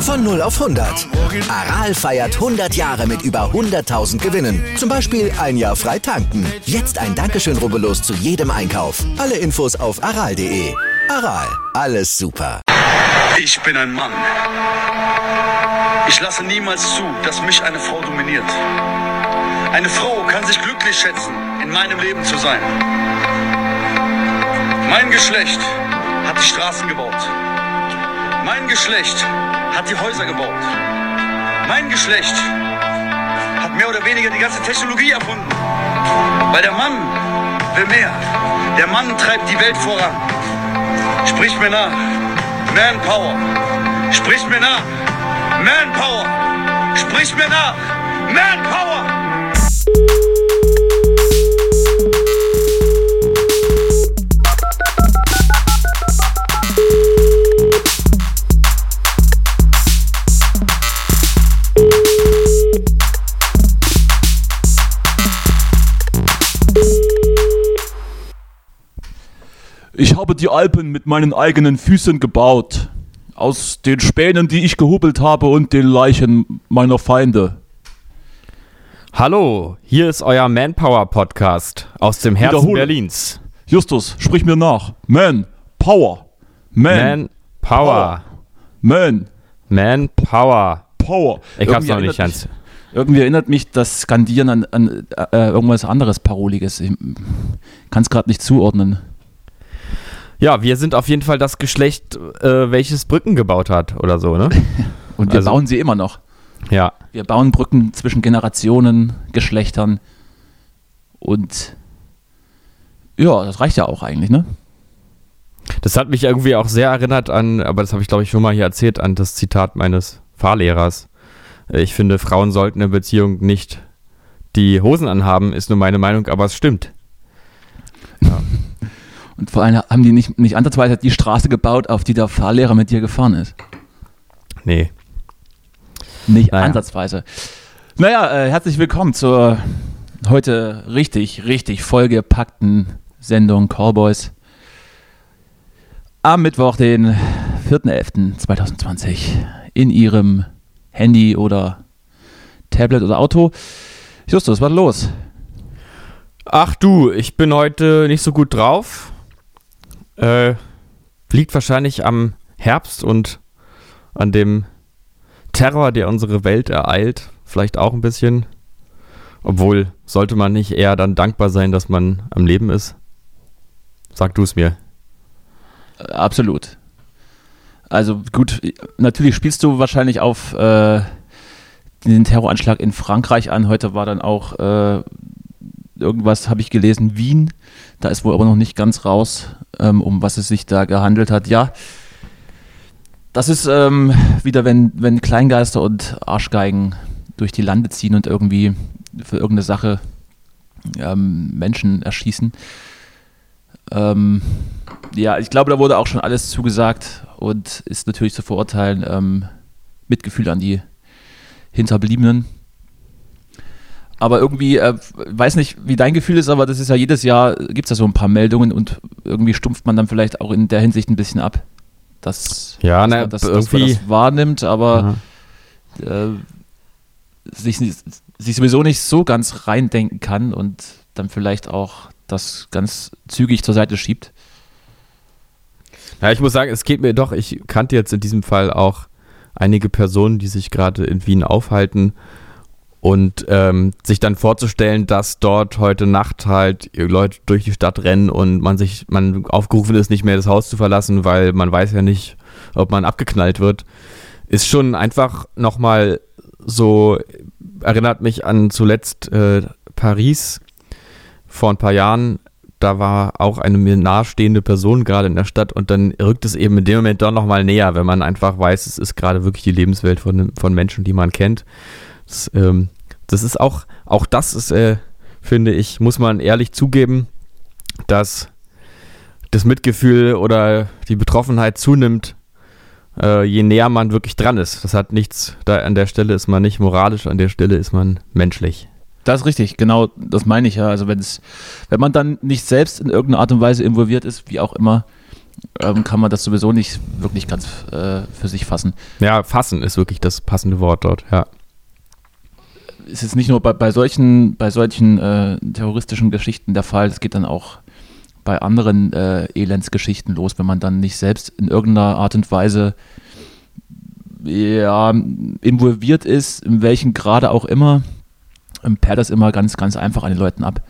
Von 0 auf 100. Aral feiert 100 Jahre mit über 100.000 Gewinnen. Zum Beispiel ein Jahr frei tanken. Jetzt ein Dankeschön, rubbellos zu jedem Einkauf. Alle Infos auf aral.de. Aral, alles super. Ich bin ein Mann. Ich lasse niemals zu, dass mich eine Frau dominiert. Eine Frau kann sich glücklich schätzen, in meinem Leben zu sein. Mein Geschlecht hat die Straßen gebaut. Mein Geschlecht hat die Häuser gebaut. Mein Geschlecht hat mehr oder weniger die ganze Technologie erfunden. Weil der Mann will mehr. Der Mann treibt die Welt voran. Sprich mir nach. Manpower. Sprich mir nach. Manpower. Sprich mir nach. Manpower. Ich habe die Alpen mit meinen eigenen Füßen gebaut, aus den Spänen, die ich gehobelt habe und den Leichen meiner Feinde. Hallo, hier ist euer Manpower-Podcast aus dem Herzen Berlins. Justus, sprich mir nach. Manpower. Manpower. Manpower. Power. Ich hab's noch nicht ganz. Irgendwie erinnert mich das Skandieren an irgendwas anderes Paroliges. Ich kann's gerade nicht zuordnen. Ja, wir sind auf jeden Fall das Geschlecht, welches Brücken gebaut hat oder so, ne? Und wir bauen sie immer noch. Ja. Wir bauen Brücken zwischen Generationen, Geschlechtern und ja, das reicht ja auch eigentlich, ne? Das hat mich irgendwie auch sehr erinnert an, aber das habe ich glaube ich schon mal hier erzählt, an das Zitat meines Fahrlehrers. Ich finde, Frauen sollten in Beziehung nicht die Hosen anhaben, ist nur meine Meinung, aber es stimmt. Ja. Und vor allem haben die nicht andersweise die Straße gebaut, auf die der Fahrlehrer mit dir gefahren ist. Nee. Nicht ansatzweise. Naja, herzlich willkommen zur heute richtig vollgepackten Sendung Callboys. Am Mittwoch, den 4.11.2020 in Ihrem Handy oder Tablet oder Auto. Justus, was los? Ach du, ich bin heute nicht so gut drauf. Liegt wahrscheinlich am Herbst und an dem Terror, der unsere Welt ereilt, vielleicht auch ein bisschen. Obwohl, sollte man nicht eher dann dankbar sein, dass man am Leben ist? Sag du es mir. Absolut. Also gut, natürlich spielst du wahrscheinlich auf den Terroranschlag in Frankreich an. Heute war dann auch irgendwas, habe ich gelesen, Wien. Da ist wohl aber noch nicht ganz raus, um was es sich da gehandelt hat. Ja, das ist wieder, wenn Kleingeister und Arschgeigen durch die Lande ziehen und irgendwie für irgendeine Sache Menschen erschießen. Ja, ich glaube, da wurde auch schon alles zugesagt und ist natürlich zu verurteilen. Mitgefühl an die Hinterbliebenen. Aber irgendwie, weiß nicht, wie dein Gefühl ist, aber das ist ja jedes Jahr, gibt es ja so ein paar Meldungen und irgendwie stumpft man dann vielleicht auch in der Hinsicht ein bisschen ab, dass man das wahrnimmt, aber sich sowieso nicht so ganz reindenken kann und dann vielleicht auch das ganz zügig zur Seite schiebt. Ja, ich muss sagen, es geht mir doch, ich kannte jetzt in diesem Fall auch einige Personen, die sich gerade in Wien aufhalten. Und sich dann vorzustellen, dass dort heute Nacht halt Leute durch die Stadt rennen und man aufgerufen ist, nicht mehr das Haus zu verlassen, weil man weiß ja nicht, ob man abgeknallt wird, ist schon einfach nochmal so, erinnert mich an zuletzt Paris vor ein paar Jahren, da war auch eine mir nahestehende Person gerade in der Stadt und dann rückt es eben in dem Moment doch nochmal näher, wenn man einfach weiß, es ist gerade wirklich die Lebenswelt von Menschen, die man kennt. Das ist auch das ist, finde ich, muss man ehrlich zugeben, dass das Mitgefühl oder die Betroffenheit zunimmt, je näher man wirklich dran ist. Das hat nichts, da an der Stelle ist man nicht moralisch, an der Stelle ist man menschlich. Das ist richtig, genau, das meine ich ja. Also wenn man dann nicht selbst in irgendeiner Art und Weise involviert ist, wie auch immer, kann man das sowieso nicht wirklich ganz für sich fassen. Ja, fassen ist wirklich das passende Wort dort, ja. Ist jetzt nicht nur bei solchen terroristischen Geschichten der Fall, es geht dann auch bei anderen Elendsgeschichten los, wenn man dann nicht selbst in irgendeiner Art und Weise ja, involviert ist, in welchem Grade auch immer, perlt das immer ganz, ganz einfach an den Leuten ab.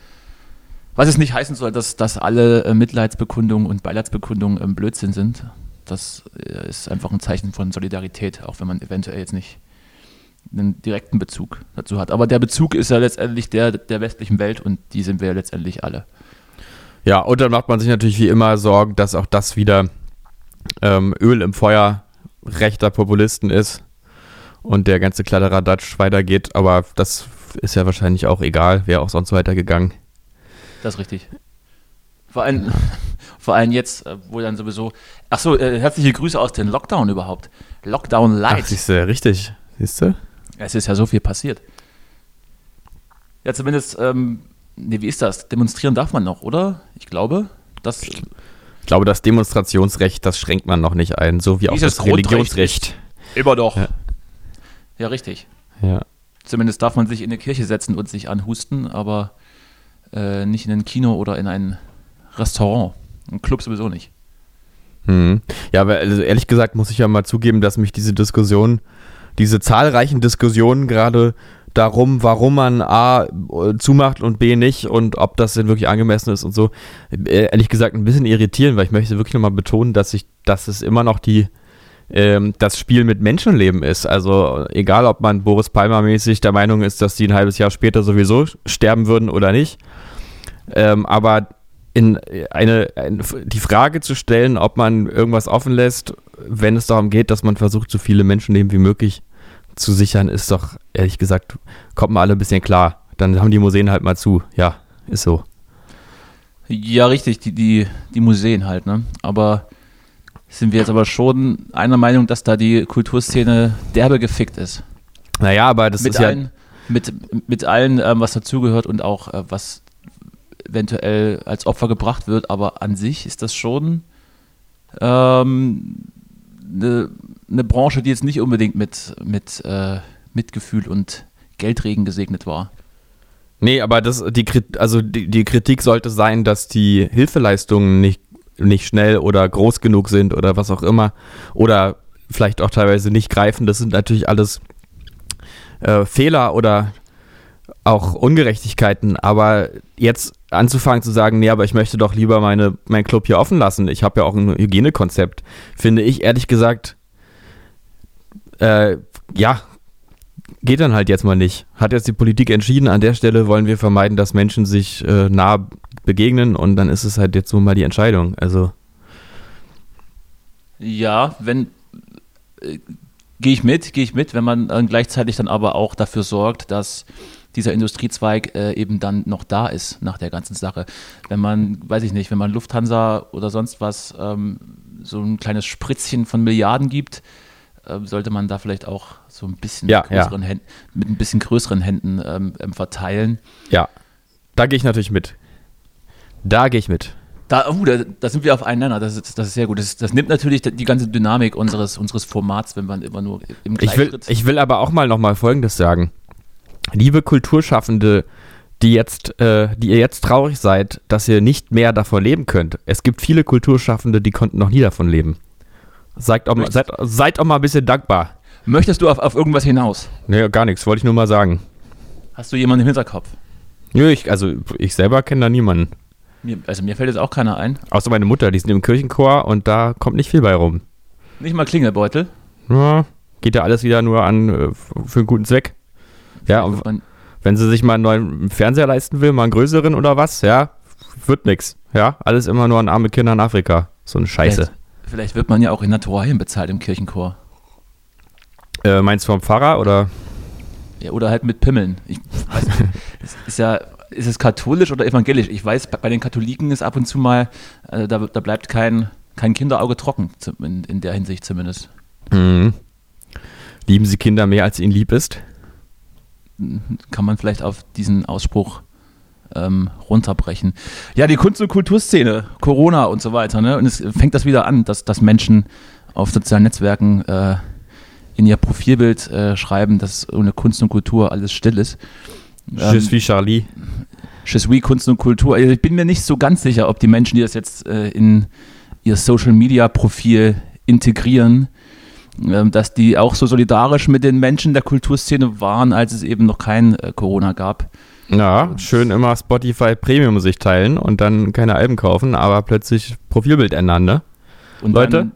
Was es nicht heißen soll, dass alle Mitleidsbekundungen und Beileidsbekundungen Blödsinn sind. Das ist einfach ein Zeichen von Solidarität, auch wenn man eventuell jetzt nicht einen direkten Bezug dazu hat. Aber der Bezug ist ja letztendlich der westlichen Welt und die sind wir ja letztendlich alle. Ja, und dann macht man sich natürlich wie immer Sorgen, dass auch das wieder Öl im Feuer rechter Populisten ist und der ganze Kladderadatsch weitergeht. Aber das ist ja wahrscheinlich auch egal, wäre auch sonst weitergegangen. Das ist richtig. Vor allem jetzt, wo dann sowieso... Achso, herzliche Grüße aus dem Lockdown überhaupt. Lockdown Light. Ach, siehst du, richtig. Siehst du? Es ist ja so viel passiert. Ja, zumindest, wie ist das? Demonstrieren darf man noch, oder? Ich glaube, das Demonstrationsrecht, das schränkt man noch nicht ein, so wie auch das Religionsrecht. Immer doch. Ja, richtig. Ja. Zumindest darf man sich in eine Kirche setzen und sich anhusten, aber nicht in ein Kino oder in ein Restaurant. Ein Club sowieso nicht. Hm. Ja, aber also ehrlich gesagt muss ich ja mal zugeben, dass mich diese zahlreichen Diskussionen gerade darum, warum man A zumacht und B nicht und ob das denn wirklich angemessen ist und so, ehrlich gesagt ein bisschen irritieren, weil ich möchte wirklich nochmal betonen, dass es immer noch das Spiel mit Menschenleben ist. Also egal, ob man Boris Palmer-mäßig der Meinung ist, dass die ein halbes Jahr später sowieso sterben würden oder nicht. Aber die Frage zu stellen, ob man irgendwas offen lässt, wenn es darum geht, dass man versucht, so viele Menschenleben wie möglich zu sichern, ist doch, ehrlich gesagt, kommt mal alle ein bisschen klar. Dann haben die Museen halt mal zu. Ja, ist so. Ja, richtig, die Museen halt, ne? Aber sind wir jetzt aber schon einer Meinung, dass da die Kulturszene derbe gefickt ist. Naja, aber das ist ja... Mit allen, was dazugehört und auch, was eventuell als Opfer gebracht wird, aber an sich ist das schon eine Branche, die jetzt nicht unbedingt mit Mitgefühl und Geldregen gesegnet war. Nee, aber die Kritik sollte sein, dass die Hilfeleistungen nicht schnell oder groß genug sind oder was auch immer oder vielleicht auch teilweise nicht greifen. Das sind natürlich alles Fehler oder auch Ungerechtigkeiten, aber jetzt anzufangen zu sagen, nee, aber ich möchte doch lieber mein Club hier offen lassen, ich habe ja auch ein Hygienekonzept, finde ich ehrlich gesagt, ja, geht dann halt jetzt mal nicht. Hat jetzt die Politik entschieden, an der Stelle wollen wir vermeiden, dass Menschen sich nah begegnen und dann ist es halt jetzt so mal die Entscheidung. Also ja, wenn gehe ich mit, wenn man gleichzeitig dann aber auch dafür sorgt, dass dieser Industriezweig eben dann noch da ist nach der ganzen Sache. Wenn man Lufthansa oder sonst was so ein kleines Spritzchen von Milliarden gibt, sollte man da vielleicht auch so ein bisschen mit ein bisschen größeren Händen verteilen. Ja, da gehe ich natürlich mit. Da sind wir auf einen Nenner, das ist sehr gut. Das nimmt natürlich die ganze Dynamik unseres Formats, wenn man immer nur im Gleichschritt... Ich will aber auch nochmal Folgendes sagen. Liebe Kulturschaffende, die ihr jetzt traurig seid, dass ihr nicht mehr davon leben könnt. Es gibt viele Kulturschaffende, die konnten noch nie davon leben. Seid auch mal ein bisschen dankbar. Möchtest du auf irgendwas hinaus? Nee, gar nichts, wollte ich nur mal sagen. Hast du jemanden im Hinterkopf? Nö, ich selber kenne da niemanden. Mir fällt jetzt auch keiner ein. Außer meine Mutter, die ist im Kirchenchor und da kommt nicht viel bei rum. Nicht mal Klingelbeutel? Ja, geht ja alles wieder nur an für einen guten Zweck. Ja, und wenn sie sich mal einen neuen Fernseher leisten will, mal einen größeren oder was, ja, wird nix. Ja, alles immer nur an arme Kinder in Afrika. So eine Scheiße. Vielleicht wird man ja auch in Naturalien bezahlt im Kirchenchor. Meinst du vom Pfarrer oder? Ja, oder halt mit Pimmeln. Ich weiß nicht. Ist es katholisch oder evangelisch? Ich weiß, bei den Katholiken ist ab und zu mal, also da bleibt kein Kinderauge trocken, in der Hinsicht zumindest. Mhm. Lieben Sie Kinder mehr, als Ihnen lieb ist? Kann man vielleicht auf diesen Ausspruch runterbrechen. Ja, die Kunst- und Kulturszene, Corona und so weiter, ne? Und es fängt das wieder an, dass Menschen auf sozialen Netzwerken in ihr Profilbild schreiben, dass ohne Kunst und Kultur alles still ist. Je suis Charlie. Je suis Kunst und Kultur. Also ich bin mir nicht so ganz sicher, ob die Menschen, die das jetzt in ihr Social-Media-Profil integrieren, dass die auch so solidarisch mit den Menschen der Kulturszene waren, als es eben noch kein Corona gab. Ja, schön immer Spotify Premium sich teilen und dann keine Alben kaufen, aber plötzlich Profilbild ändern, ne? Und Leute?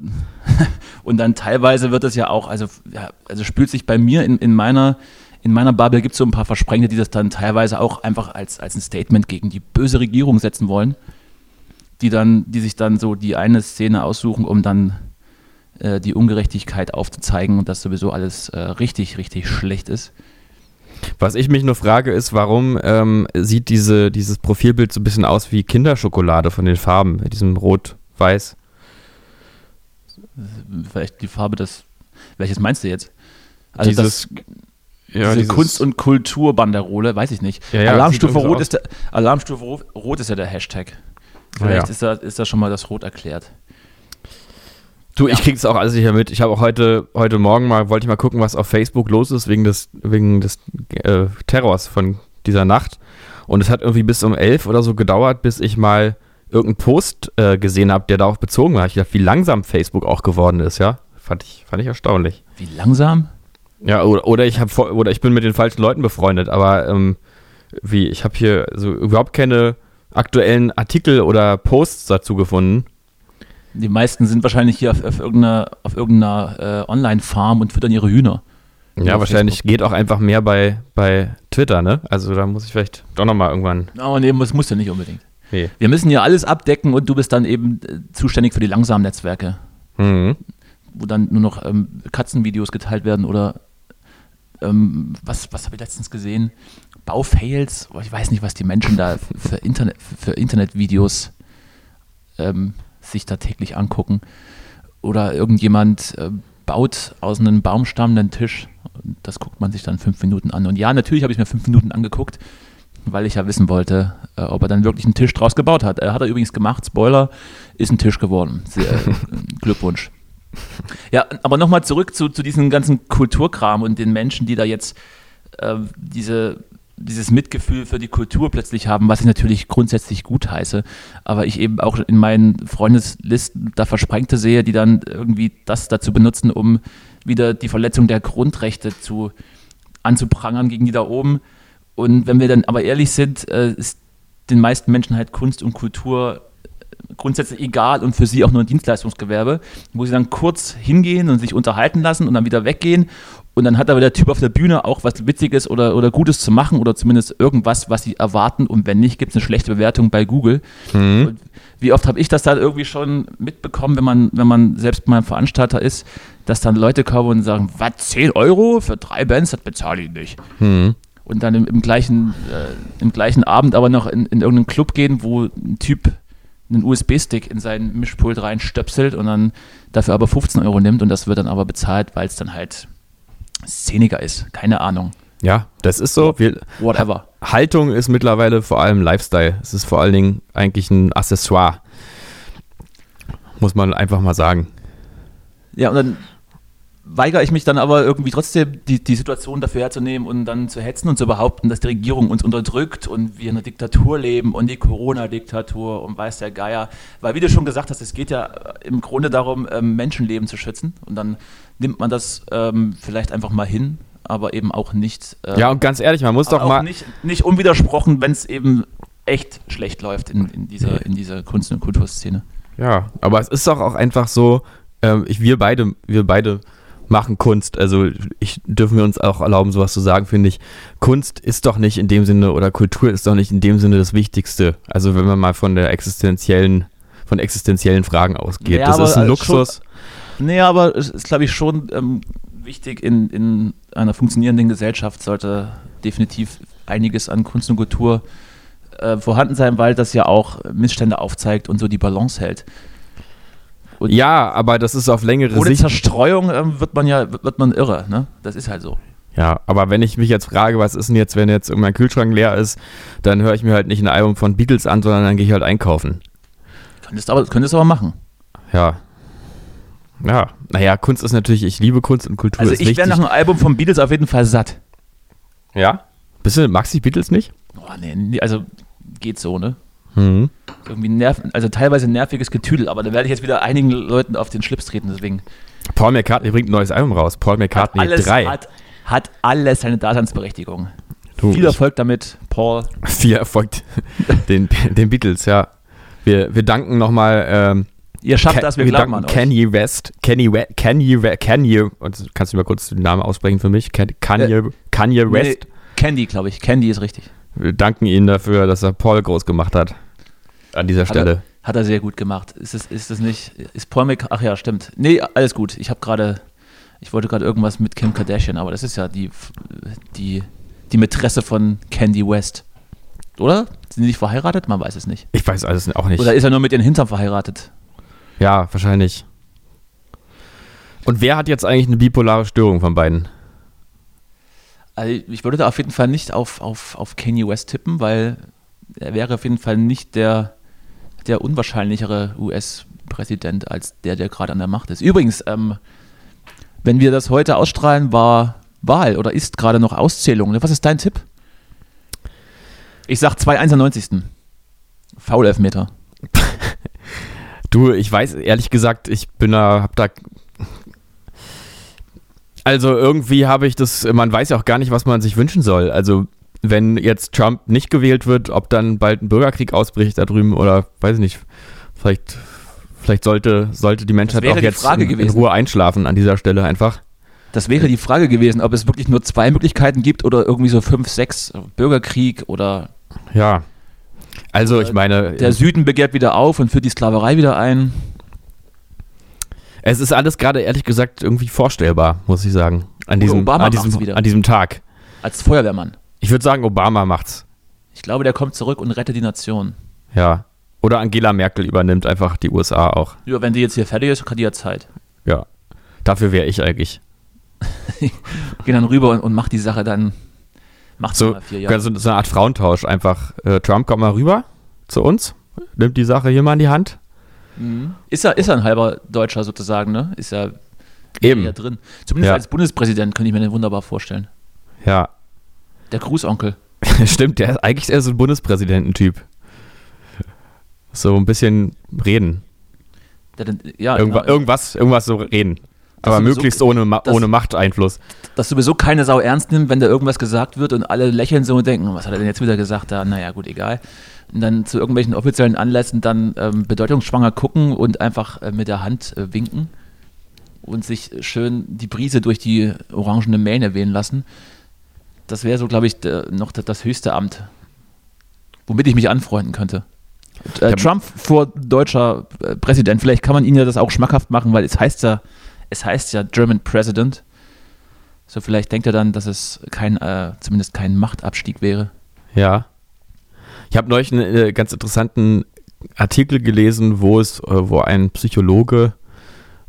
Und dann teilweise wird das ja auch, also spült sich bei mir in meiner Bubble gibt es so ein paar Versprengte, die das dann teilweise auch einfach als ein Statement gegen die böse Regierung setzen wollen, die sich dann so die eine Szene aussuchen, um dann die Ungerechtigkeit aufzuzeigen und dass sowieso alles richtig, richtig schlecht ist. Was ich mich nur frage, ist, warum sieht dieses Profilbild so ein bisschen aus wie Kinderschokolade von den Farben, mit diesem Rot-Weiß? Vielleicht die Farbe des. Welches meinst du jetzt? Also diese Kunst- und Kulturbanderole, weiß ich nicht. Ja, Alarmstufe Rot ist ja der Hashtag. Vielleicht ist da schon mal das Rot erklärt. Du, ich krieg's auch alles nicht mehr mit. Ich habe auch heute Morgen wollte ich mal gucken, was auf Facebook los ist, wegen des Terrors von dieser Nacht. Und es hat irgendwie bis um 11 oder so gedauert, bis ich mal irgendeinen Post gesehen habe, der darauf bezogen war. Ich dachte, wie langsam Facebook auch geworden ist, ja. Fand ich erstaunlich. Wie langsam? Ja, oder ich bin mit den falschen Leuten befreundet, aber ich habe hier so überhaupt keine aktuellen Artikel oder Posts dazu gefunden. Die meisten sind wahrscheinlich hier auf irgendeiner Online-Farm und füttern ihre Hühner. Ja, wahrscheinlich Facebook. Geht auch einfach mehr bei Twitter, ne? Also da muss ich vielleicht doch nochmal irgendwann. Oh nee, das musst du nicht unbedingt. Nee. Wir müssen hier alles abdecken und du bist dann eben zuständig für die langsamen Netzwerke. Mhm. Wo dann nur noch Katzenvideos geteilt werden oder was habe ich letztens gesehen? Baufails? Ich weiß nicht, was die Menschen da für Internetvideos sich da täglich angucken. Oder irgendjemand baut aus einem Baumstamm einen Tisch. Und das guckt man sich dann 5 Minuten an. Und ja, natürlich habe ich mir 5 Minuten angeguckt, weil ich ja wissen wollte, ob er dann wirklich einen Tisch draus gebaut hat. Hat er übrigens gemacht, Spoiler, ist ein Tisch geworden. Glückwunsch. Ja, aber nochmal zurück zu diesem ganzen Kulturkram und den Menschen, die da jetzt dieses Mitgefühl für die Kultur plötzlich haben, was ich natürlich grundsätzlich gut heiße, aber ich eben auch in meinen Freundeslisten da Versprengte sehe, die dann irgendwie das dazu benutzen, um wieder die Verletzung der Grundrechte anzuprangern gegen die da oben. Und wenn wir dann aber ehrlich sind, ist den meisten Menschen halt Kunst und Kultur grundsätzlich egal und für sie auch nur ein Dienstleistungsgewerbe, wo sie dann kurz hingehen und sich unterhalten lassen und dann wieder weggehen. Und dann hat aber der Typ auf der Bühne auch was Witziges oder Gutes zu machen oder zumindest irgendwas, was sie erwarten. Und wenn nicht, gibt es eine schlechte Bewertung bei Google. Mhm. Und wie oft habe ich das dann irgendwie schon mitbekommen, wenn man selbst mal ein Veranstalter ist, dass dann Leute kommen und sagen, was, 10 Euro für 3 Bands, das bezahle ich nicht. Mhm. Und dann im gleichen Abend aber noch in irgendeinen Club gehen, wo ein Typ einen USB-Stick in seinen Mischpult reinstöpselt und dann dafür aber 15 Euro nimmt und das wird dann aber bezahlt, weil es dann halt szeniger ist. Keine Ahnung. Ja, das ist so. Whatever. Haltung ist mittlerweile vor allem Lifestyle. Es ist vor allen Dingen eigentlich ein Accessoire. Muss man einfach mal sagen. Ja, und dann weigere ich mich dann aber irgendwie trotzdem, die Situation dafür herzunehmen und dann zu hetzen und zu behaupten, dass die Regierung uns unterdrückt und wir in einer Diktatur leben und die Corona-Diktatur und weiß der Geier. Weil, wie du schon gesagt hast, es geht ja im Grunde darum, Menschenleben zu schützen. Und dann nimmt man das vielleicht einfach mal hin, aber eben auch nicht. Ja, und ganz ehrlich, man muss doch mal. Nicht unwidersprochen, wenn es eben echt schlecht läuft in dieser Kunst- und Kulturszene. Ja, aber es ist doch auch einfach so, wir beide machen Kunst. Also dürfen wir uns auch erlauben, sowas zu sagen, finde ich. Kunst ist doch nicht in dem Sinne, oder Kultur ist doch nicht in dem Sinne das Wichtigste. Also wenn man mal von existenziellen Fragen ausgeht. Naja, das ist ein Luxus. Naja, aber es ist, glaube ich, schon wichtig, in einer funktionierenden Gesellschaft sollte definitiv einiges an Kunst und Kultur vorhanden sein, weil das ja auch Missstände aufzeigt und so die Balance hält. Und ja, aber das ist auf längere Sicht. Ohne Zerstreuung wird man irre, ne? Das ist halt so. Ja, aber wenn ich mich jetzt frage, was ist denn jetzt, wenn jetzt mein Kühlschrank leer ist, dann höre ich mir halt nicht ein Album von Beatles an, sondern dann gehe ich halt einkaufen. Könntest aber machen. Ja. Ja, naja, Kunst ist natürlich, ich liebe Kunst und Kultur. Also ist ich wäre nach einem Album von Beatles auf jeden Fall satt. Ja? Magst du die Beatles nicht? Oh, nee, also geht so, ne? Mhm. Irgendwie teilweise nerviges Getüdel, aber da werde ich jetzt wieder einigen Leuten auf den Schlips treten, deswegen. Paul McCartney bringt ein neues Album raus. Paul McCartney 3. Hat alles seine Daseinsberechtigung. Viel Erfolg damit, Paul. Viel Erfolg den Beatles, ja. Wir danken nochmal. Ihr schafft das, wir glauben an euch. Kanye West. Kanye. Kannst du mal kurz den Namen aussprechen für mich? Kanye West. Nee, Candy, glaube ich. Candy ist richtig. Wir danken Ihnen dafür, dass er Paul groß gemacht hat. An dieser Stelle. Hat er sehr gut gemacht. Ist Paul McCartney? Ach ja, stimmt. Nee, alles gut. Ich wollte gerade irgendwas mit Kim Kardashian, aber das ist ja die Mätresse von Kanye West. Oder? Sind die nicht verheiratet? Man weiß es nicht. Ich weiß alles auch nicht. Oder ist er nur mit den Hintern verheiratet? Ja, wahrscheinlich. Und wer hat jetzt eigentlich eine bipolare Störung von beiden? Also ich würde da auf jeden Fall nicht auf Kanye West tippen, weil er wäre auf jeden Fall nicht der unwahrscheinlichere US-Präsident als der gerade an der Macht ist. Übrigens, wenn wir das heute ausstrahlen, war Wahl oder ist gerade noch Auszählung. Ne? Was ist dein Tipp? Ich sag 2-1 am 90. Foul-Elfmeter. Du, ich weiß, ehrlich gesagt, also irgendwie habe ich das, man weiß ja auch gar nicht, was man sich wünschen soll. Also wenn jetzt Trump nicht gewählt wird, ob dann bald ein Bürgerkrieg ausbricht da drüben oder weiß ich nicht, vielleicht sollte die Menschheit auch jetzt in Ruhe einschlafen an dieser Stelle einfach. Das wäre die Frage gewesen, ob es wirklich nur zwei Möglichkeiten gibt oder irgendwie so 5, 6 Bürgerkrieg oder... Ja, also ich meine... Der Süden begehrt wieder auf und führt die Sklaverei wieder ein. Es ist alles gerade, ehrlich gesagt, irgendwie vorstellbar, muss ich sagen. An diesem Tag. Als Feuerwehrmann. Ich würde sagen, Obama macht's. Ich glaube, der kommt zurück und rettet die Nation. Ja. Oder Angela Merkel übernimmt einfach die USA auch. Ja, wenn die jetzt hier fertig ist, kann die ja Zeit. Ja. Dafür wäre ich eigentlich. Geh dann rüber und mach die Sache dann. Macht's so, mal 4 Jahre. Also so eine Art Frauentausch einfach. Trump, komm mal rüber zu uns. Nimmt die Sache hier mal in die Hand. Ist er ein halber Deutscher sozusagen, ne? Ist ja eben ja drin. Zumindest als Bundespräsident könnte ich mir den wunderbar vorstellen. Ja. Der Grußonkel. Stimmt, der ist eigentlich eher so ein Bundespräsidententyp. So ein bisschen reden. Irgendwas so reden. Aber möglichst ohne Machteinfluss. Dass sowieso keine Sau ernst nimmt, wenn da irgendwas gesagt wird und alle lächeln so und denken, was hat er denn jetzt wieder gesagt? Da, naja, gut, egal. Und dann zu irgendwelchen offiziellen Anlässen dann bedeutungsschwanger gucken und einfach mit der Hand winken und sich schön die Brise durch die orangene Mähne wehen lassen. Das wäre so, glaube ich, noch das höchste Amt, womit ich mich anfreunden könnte. Trump vor deutscher Präsident, vielleicht kann man ihnen ja das auch schmackhaft machen, weil es heißt ja German President. So, vielleicht denkt er dann, dass es zumindest kein Machtabstieg wäre. Ja. Ich habe neulich einen ganz interessanten Artikel gelesen, wo ein Psychologe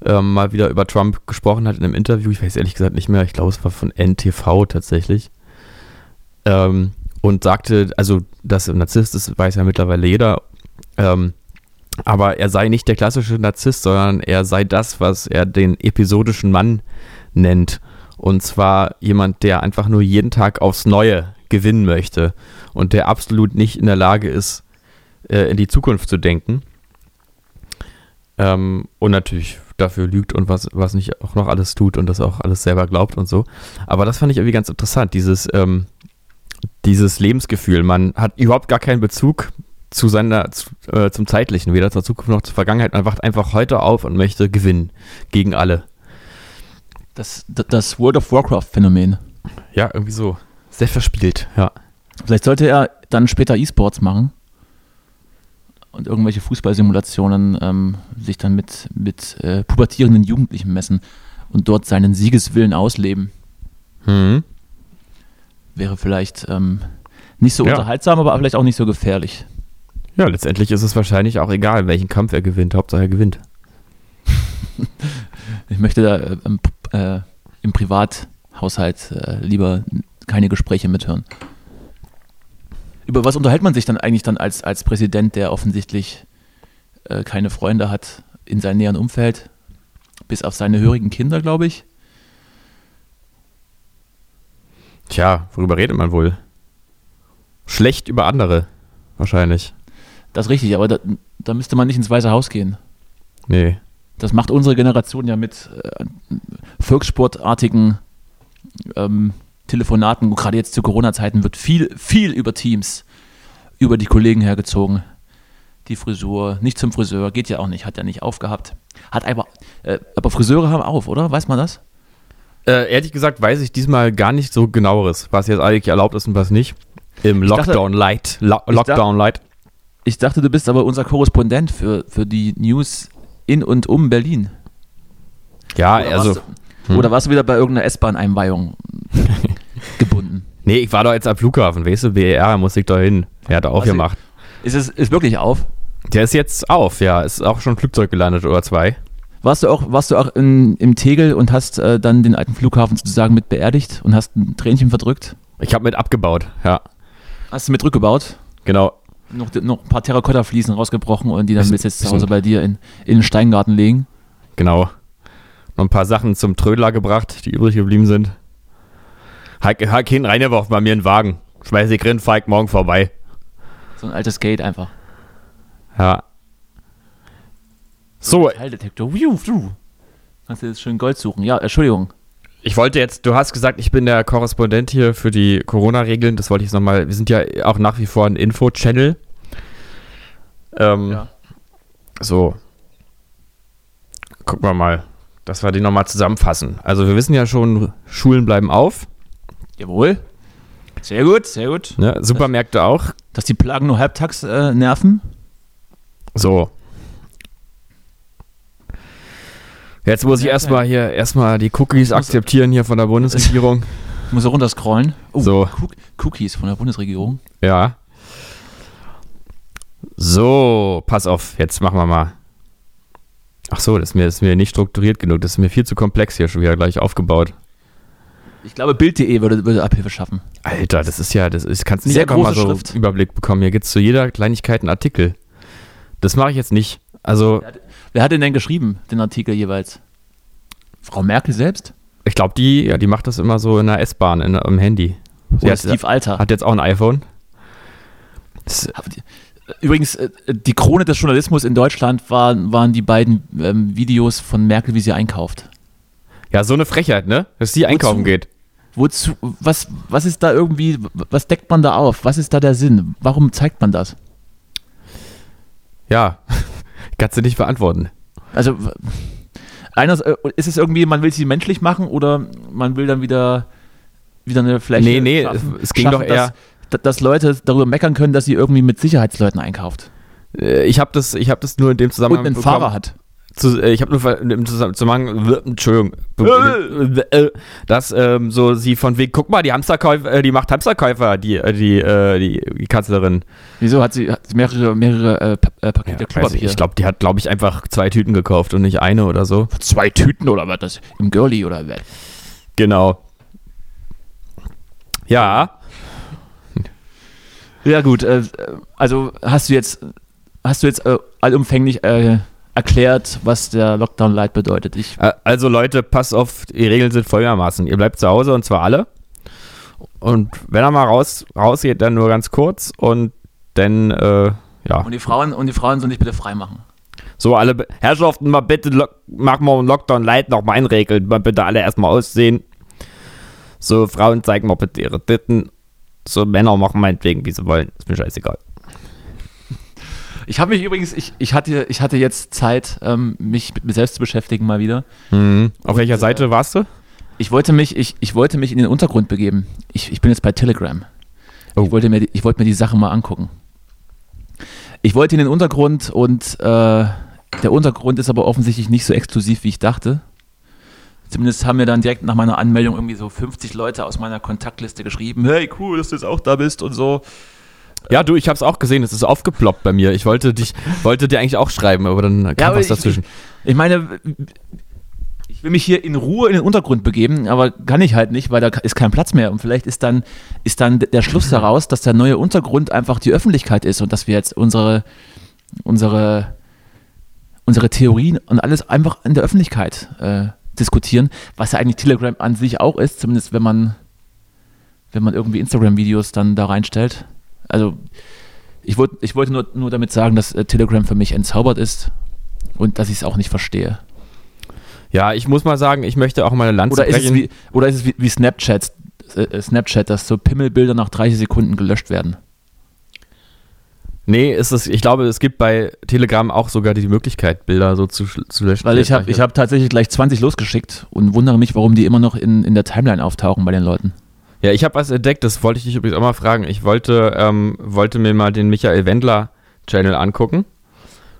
mal wieder über Trump gesprochen hat in einem Interview. Ich weiß ehrlich gesagt nicht mehr. Ich glaube, es war von NTV tatsächlich. Und sagte, also, dass er Narzisst ist, weiß ja mittlerweile jeder. Aber er sei nicht der klassische Narzisst, sondern er sei das, was er den episodischen Mann nennt. Und zwar jemand, der einfach nur jeden Tag aufs Neue gewinnen möchte und der absolut nicht in der Lage ist, in die Zukunft zu denken. Und natürlich dafür lügt und was nicht auch noch alles tut und das auch alles selber glaubt und so. Aber das fand ich irgendwie ganz interessant, dieses Lebensgefühl. Man hat überhaupt gar keinen Bezug zum Zeitlichen, weder zur Zukunft noch zur Vergangenheit. Man wacht einfach heute auf und möchte gewinnen gegen alle. Das World of Warcraft-Phänomen. Ja, irgendwie so. Sehr verspielt, ja. Vielleicht sollte er dann später E-Sports machen und irgendwelche Fußballsimulationen sich dann mit pubertierenden Jugendlichen messen und dort seinen Siegeswillen ausleben. Mhm. Wäre vielleicht nicht so unterhaltsam, aber vielleicht auch nicht so gefährlich. Ja, letztendlich ist es wahrscheinlich auch egal, welchen Kampf er gewinnt. Hauptsache er gewinnt. Ich möchte da im Privathaushalt lieber keine Gespräche mithören. Über was unterhält man sich dann eigentlich dann als Präsident, der offensichtlich keine Freunde hat in seinem näheren Umfeld, bis auf seine hörigen Kinder, glaube ich? Tja, worüber redet man wohl? Schlecht über andere, wahrscheinlich. Das ist richtig, aber da müsste man nicht ins Weiße Haus gehen. Nee. Das macht unsere Generation ja mit volkssportartigen Telefonaten, gerade jetzt zu Corona-Zeiten, wird viel, viel über Teams, über die Kollegen hergezogen. Die Frisur, nicht zum Friseur, geht ja auch nicht, hat ja nicht aufgehabt. Aber Friseure haben auf, oder? Weiß man das? Ehrlich gesagt weiß ich diesmal gar nicht so genaueres, was jetzt eigentlich erlaubt ist und was nicht. Im Lockdown-Light. Lockdown-Light. Ich dachte, du bist aber unser Korrespondent für die News in und um Berlin. Ja, oder also... Oder warst du wieder bei irgendeiner S-Bahn-Einweihung gebunden? Nee, ich war doch jetzt am Flughafen, weißt du, BER, musste ich da hin. Er hat auch also, gemacht. Ist wirklich auf? Der ist jetzt auf, ja. Ist auch schon ein Flugzeug gelandet oder zwei. Warst du auch im Tegel und hast dann den alten Flughafen sozusagen mit beerdigt und hast ein Tränchen verdrückt? Ich habe mit abgebaut, ja. Hast du mit rückgebaut? Genau. Noch ein paar Terrakotta-Fliesen rausgebrochen und die dann bis jetzt zu Hause bei dir in den Steingarten legen? Genau. Noch ein paar Sachen zum Trödler gebracht, die übrig geblieben sind. Hack hin, reingeworfen bei mir in den Wagen. Schmeiß ich rein, fahr ich morgen vorbei. So ein altes Gate einfach. Ja. So. Metalldetektor. Kannst du jetzt schön Gold suchen. Ja, Entschuldigung. Ich wollte jetzt, du hast gesagt, ich bin der Korrespondent hier für die Corona-Regeln. Das wollte ich jetzt nochmal. Wir sind ja auch nach wie vor ein Info-Channel. Ja. So. Gucken wir mal. Dass wir den nochmal zusammenfassen. Also wir wissen ja schon, Schulen bleiben auf. Jawohl. Sehr gut, sehr gut. Ja, Supermärkte auch. Dass die Plagen nur halbtags nerven. So. Jetzt muss ich erstmal die Cookies akzeptieren hier von der Bundesregierung. Ich muss runterscrollen. Oh, so. Cookies von der Bundesregierung. Ja. So, pass auf, jetzt machen wir mal. Ach so, das ist mir nicht strukturiert genug. Das ist mir viel zu komplex hier schon wieder gleich aufgebaut. Ich glaube, Bild.de würde Abhilfe schaffen. Alter, das kannst du nicht einfach mal so einen Überblick bekommen. Hier gibt es zu jeder Kleinigkeit einen Artikel. Das mache ich jetzt nicht. Also, wer hat denn geschrieben, den Artikel jeweils? Frau Merkel selbst? Ich glaube, die macht das immer so in der S-Bahn, im Handy. Sie hat, Steve Alter. Hat jetzt auch ein iPhone. Übrigens, die Krone des Journalismus in Deutschland waren die beiden Videos von Merkel, wie sie einkauft. Ja, so eine Frechheit, ne? Dass sie einkaufen geht. Wozu? Was ist da irgendwie, was deckt man da auf? Was ist da der Sinn? Warum zeigt man das? Ja, kannst du nicht beantworten. Also, ist es irgendwie, man will sie menschlich machen oder man will dann wieder eine Fläche schaffen? Nee, es ging doch eher... Dass Leute darüber meckern können, dass sie irgendwie mit Sicherheitsleuten einkauft. Ich hab das nur in dem Zusammenhang. Und einen Fahrer hat. Ich habe nur im Zusammenhang. Entschuldigung. Dass so sie von wegen, guck mal, die macht Hamsterkäufer, die Kanzlerin. Wieso hat sie mehrere Pakete Klopapier? Ich glaube, die hat, einfach 2 Tüten gekauft und nicht eine oder so. 2 Tüten oder was? Das im Girlie oder was? Genau. Ja. Ja gut, also hast du jetzt allumfänglich erklärt, was der Lockdown Light bedeutet. Also Leute, passt auf, die Regeln sind folgendermaßen. Ihr bleibt zu Hause und zwar alle. Und wenn er mal rausgeht, dann nur ganz kurz und dann, ja. Und die Frauen sollen sich bitte frei machen. So, alle Herrschaften, mal bitte, machen wir einen Lockdown Light nach meinen Regeln. Mal bitte alle erstmal aussehen. So, Frauen zeigen mal bitte ihre Titten. So Männer machen meinetwegen, wie sie wollen. Ist mir scheißegal. Ich habe mich übrigens, ich hatte jetzt Zeit, mich mit mir selbst zu beschäftigen mal wieder. Mhm. Auf welcher Seite warst du? Ich wollte mich in den Untergrund begeben. Ich bin jetzt bei Telegram. Oh. Ich wollte mir die Sachen mal angucken. Ich wollte in den Untergrund und der Untergrund ist aber offensichtlich nicht so exklusiv, wie ich dachte. Zumindest haben mir dann direkt nach meiner Anmeldung irgendwie so 50 Leute aus meiner Kontaktliste geschrieben, hey, cool, dass du jetzt auch da bist und so. Ja, du, ich hab's auch gesehen, es ist aufgeploppt bei mir. Ich wollte dir eigentlich auch schreiben, aber dann kam was dazwischen. Ich meine, ich will mich hier in Ruhe in den Untergrund begeben, aber kann ich halt nicht, weil da ist kein Platz mehr. Und vielleicht ist dann der Schluss daraus, dass der neue Untergrund einfach die Öffentlichkeit ist und dass wir jetzt unsere Theorien und alles einfach in der Öffentlichkeit diskutieren, was ja eigentlich Telegram an sich auch ist, zumindest wenn man irgendwie Instagram-Videos dann da reinstellt. Also ich wollte nur damit sagen, dass Telegram für mich entzaubert ist und dass ich es auch nicht verstehe. Ja, ich muss mal sagen, ich möchte auch meine Lanze brechen. Oder ist es wie Snapchat, dass so Pimmelbilder nach 30 Sekunden gelöscht werden? Nee, ich glaube, es gibt bei Telegram auch sogar die Möglichkeit, Bilder so zu löschen. Weil ich hab tatsächlich gleich 20 losgeschickt und wundere mich, warum die immer noch in der Timeline auftauchen bei den Leuten. Ja, ich habe was entdeckt, das wollte ich dich übrigens auch mal fragen. Ich wollte mir mal den Michael Wendler Channel angucken.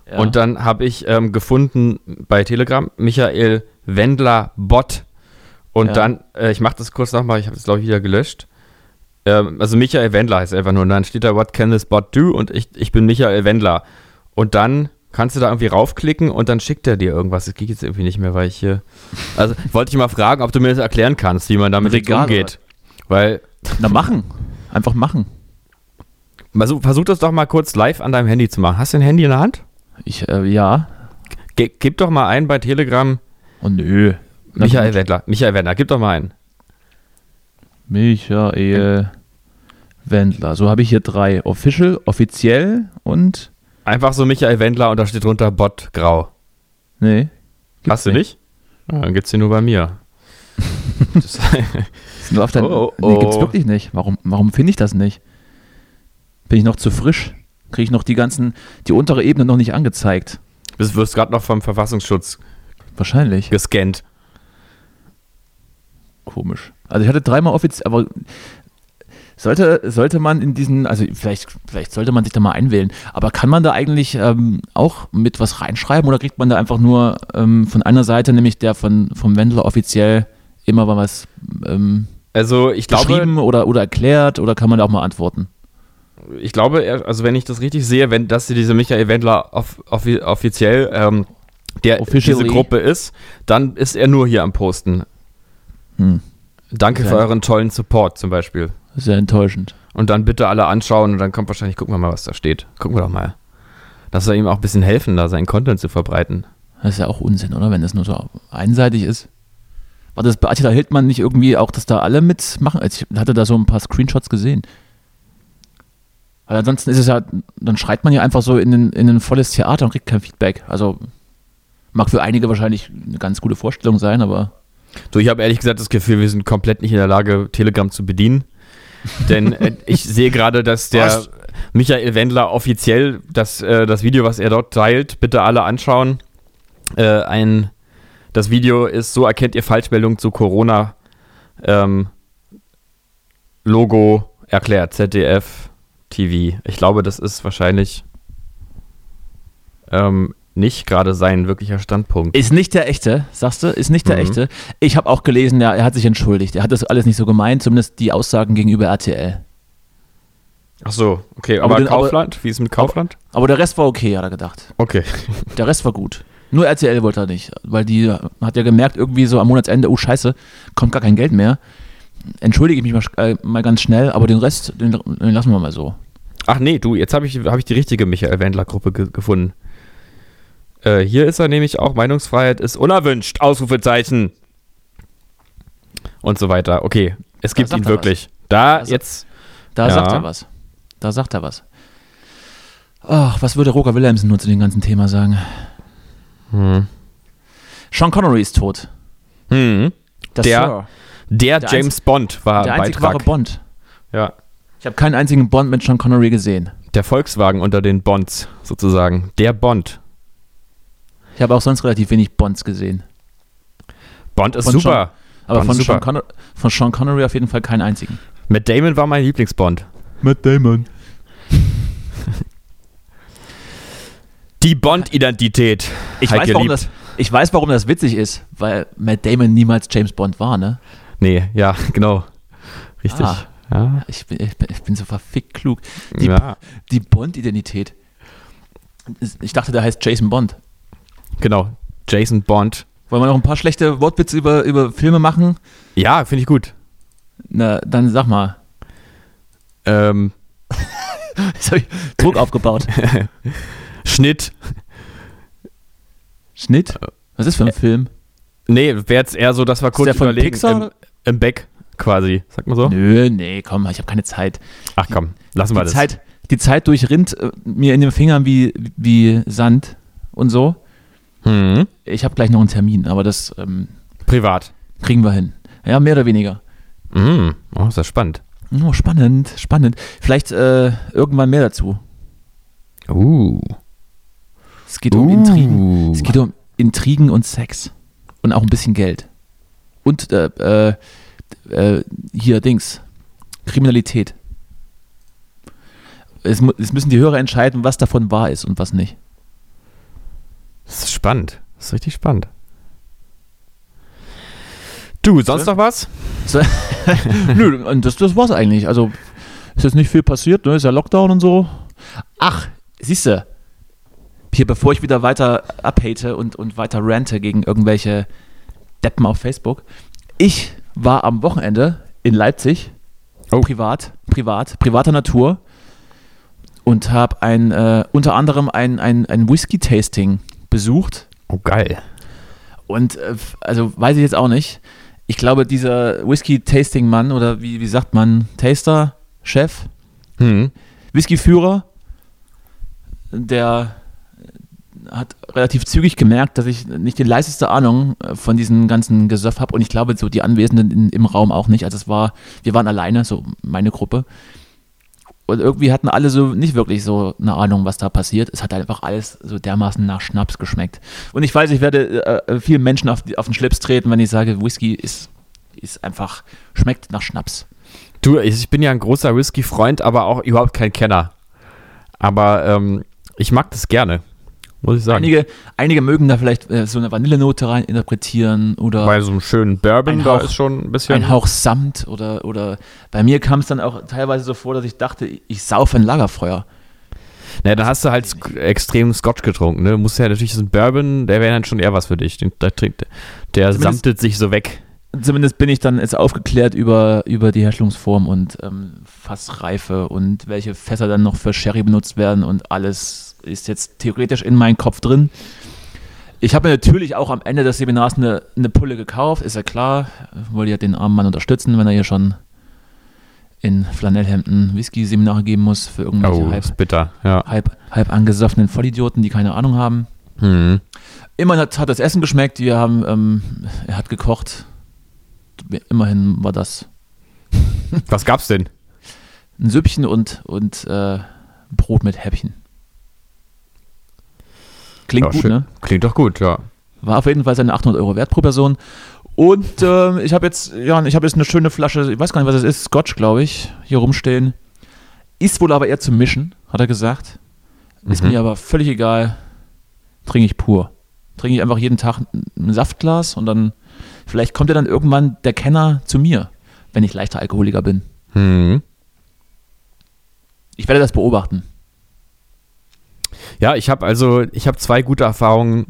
Ja. Und dann habe ich gefunden bei Telegram Michael Wendler Bot. Und dann, ich mache das kurz nochmal, ich habe es glaube ich wieder gelöscht. Also Michael Wendler heißt einfach nur. Und dann steht da, what can this bot do? Und ich bin Michael Wendler. Und dann kannst du da irgendwie raufklicken und dann schickt er dir irgendwas. Das geht jetzt irgendwie nicht mehr, weil ich hier... Also wollte ich mal fragen, ob du mir das erklären kannst, wie man damit umgeht. Weil... Na machen. Einfach machen. Versuch das doch mal kurz live an deinem Handy zu machen. Hast du ein Handy in der Hand? Ja. Gib doch mal ein bei Telegram. Oh nö. Michael Wendler, gib doch mal ein. Michael Wendler. So habe ich hier 3. Official, offiziell und... Einfach so Michael Wendler und da steht drunter Bot grau. Nee. Hast du nicht? Ja, dann gibt's den nur bei mir. Nee, gibt's wirklich nicht. Warum finde ich das nicht? Bin ich noch zu frisch? Kriege ich noch die untere Ebene noch nicht angezeigt? Du wirst gerade noch vom Verfassungsschutz wahrscheinlich gescannt. Komisch. Also ich hatte 3-mal offiziell, aber sollte man in diesen, also vielleicht sollte man sich da mal einwählen, aber kann man da eigentlich auch mit was reinschreiben oder kriegt man da einfach nur von einer Seite, nämlich der vom Wendler offiziell immer mal was also ich geschrieben glaube, oder erklärt oder kann man da auch mal antworten? Ich glaube, also wenn ich das richtig sehe, dass diese Michael Wendler offiziell diese Gruppe ist, dann ist er nur hier am Posten. Danke für euren tollen Support zum Beispiel. Sehr enttäuschend. Und dann bitte alle anschauen und dann kommt wahrscheinlich, gucken wir mal, was da steht. Gucken wir doch mal. Dass wir ihm auch ein bisschen helfen, da seinen Content zu verbreiten. Das ist ja auch Unsinn, oder? Wenn das nur so einseitig ist. War das bei Attila Hildmann nicht irgendwie auch, dass da alle mitmachen? Ich hatte da so ein paar Screenshots gesehen. Weil ansonsten ist es ja, dann schreit man ja einfach so in ein volles Theater und kriegt kein Feedback. Also mag für einige wahrscheinlich eine ganz gute Vorstellung sein, aber... So, ich habe ehrlich gesagt das Gefühl, wir sind komplett nicht in der Lage, Telegram zu bedienen. Denn ich sehe gerade, dass der Michael Wendler offiziell das Video, was er dort teilt, bitte alle anschauen. Das Video ist, so erkennt ihr Falschmeldung zu Corona, Logo erklärt, ZDF TV. Ich glaube, das ist wahrscheinlich nicht gerade sein wirklicher Standpunkt. Ist nicht der echte, sagst du? Ist nicht der echte. Ich habe auch gelesen, ja, er hat sich entschuldigt. Er hat das alles nicht so gemeint, zumindest die Aussagen gegenüber RTL. Ach so, okay. Aber Kaufland? Wie ist mit Kaufland? Aber der Rest war okay, hat er gedacht. Okay. Der Rest war gut. Nur RTL wollte er nicht, weil die hat ja gemerkt, irgendwie so am Monatsende, oh scheiße, kommt gar kein Geld mehr. Entschuldige ich mich mal ganz schnell, aber den Rest, den lassen wir mal so. Ach nee, du, jetzt hab ich die richtige Michael Wendler-Gruppe gefunden. Hier ist er nämlich auch, Meinungsfreiheit ist unerwünscht, Ausrufezeichen. Und so weiter. Okay, es gibt ihn wirklich. Da sagt er was. Ach, was würde Roger Willemsen nur zu dem ganzen Thema sagen? Sean Connery ist tot. Der James Bond war der einzig wahre Bond. Ja. Ich habe keinen einzigen Bond mit Sean Connery gesehen. Der Volkswagen unter den Bonds sozusagen. Der Bond. Ich habe auch sonst relativ wenig Bonds gesehen. Bond ist super. Aber von Sean Connery auf jeden Fall keinen einzigen. Matt Damon war mein Lieblingsbond. Matt Damon. Die Bond-Identität. Ich weiß, warum das witzig ist, weil Matt Damon niemals James Bond war, ne? Nee, ja, genau. Richtig. Ah, ja. Ich bin so verfickt klug. Die Bond-Identität. Ich dachte, der heißt Jason Bond. Genau, Jason Bond. Wollen wir noch ein paar schlechte Wortwitze über Filme machen? Ja, finde ich gut. Na, dann sag mal. Jetzt habe ich Druck aufgebaut. Schnitt? Was ist für ein Film? Nee, wäre jetzt eher so, das war kurz überlegen. Im Back quasi, sagt man so. Nee, komm, ich habe keine Zeit. Ach komm, lassen wir das. Die Zeit durchrinnt mir in den Fingern wie Sand und so. Hm. Ich habe gleich noch einen Termin, aber das privat kriegen wir hin. Ja, mehr oder weniger. Mm. Oh, ist das spannend. Oh, spannend. Vielleicht irgendwann mehr dazu. Es geht um Intrigen. Es geht um Intrigen und Sex. Und auch ein bisschen Geld. Und Kriminalität. Es müssen die Hörer entscheiden, was davon wahr ist und was nicht. Das ist spannend. Das ist richtig spannend. Du, sonst noch was? Nö, das war's eigentlich. Also, ist jetzt nicht viel passiert, ne? Ist ja Lockdown und so. Ach, siehste, hier, bevor ich wieder weiter abhate und weiter rante gegen irgendwelche Deppen auf Facebook. Ich war am Wochenende in Leipzig, privater Natur und habe unter anderem ein Whisky-Tasting besucht. Oh, geil. Und, also weiß ich jetzt auch nicht. Ich glaube, dieser Whisky-Tasting-Mann oder wie sagt man, Taster, Chef, Whisky-Führer, der hat relativ zügig gemerkt, dass ich nicht die leiseste Ahnung von diesen ganzen Gesöff habe und ich glaube, so die Anwesenden im Raum auch nicht. Also wir waren alleine, so meine Gruppe. Und irgendwie hatten alle so nicht wirklich so eine Ahnung, was da passiert. Es hat einfach alles so dermaßen nach Schnaps geschmeckt. Und ich weiß, ich werde vielen Menschen auf den Schlips treten, wenn ich sage, Whisky ist einfach, schmeckt nach Schnaps. Du, ich bin ja ein großer Whisky-Freund, aber auch überhaupt kein Kenner. Aber ich mag das gerne, muss ich sagen. Einige mögen da vielleicht so eine Vanillenote rein interpretieren oder bei so einem schönen Bourbon, da ist schon ein bisschen ein Hauch Samt oder bei mir kam es dann auch teilweise so vor, dass ich dachte, ich saufe ein Lagerfeuer. Naja, da hast du halt extrem Scotch getrunken, ne? Musst ja natürlich so ein Bourbon, der wäre dann schon eher was für dich. Der samtet sich so weg. Zumindest bin ich dann jetzt aufgeklärt über die Herstellungsform und Fassreife und welche Fässer dann noch für Sherry benutzt werden und alles ist jetzt theoretisch in meinem Kopf drin. Ich habe mir natürlich auch am Ende des Seminars eine Pulle gekauft, ist ja klar. Ich wollte ja den armen Mann unterstützen, wenn er hier schon in Flanellhemden Whisky-Seminare geben muss für irgendwelche halb angesoffenen Vollidioten, die keine Ahnung haben. Mhm. Immerhin hat das Essen geschmeckt, er hat gekocht. Immerhin war das. Was gab's denn? Ein Süppchen und Brot mit Häppchen. Klingt gut, schön. Ne? Klingt doch gut, ja. War auf jeden Fall seine 800 Euro wert pro Person. Und ich habe jetzt eine schöne Flasche, ich weiß gar nicht, was es ist, Scotch, glaube ich, hier rumstehen. Ist wohl aber eher zum Mischen, hat er gesagt. Ist mir aber völlig egal. Trinke ich pur. Trinke ich einfach jeden Tag ein Saftglas und dann vielleicht kommt ja dann irgendwann der Kenner zu mir, wenn ich leichter Alkoholiker bin. Hm. Ich werde das beobachten. Ja, ich habe zwei gute Erfahrungen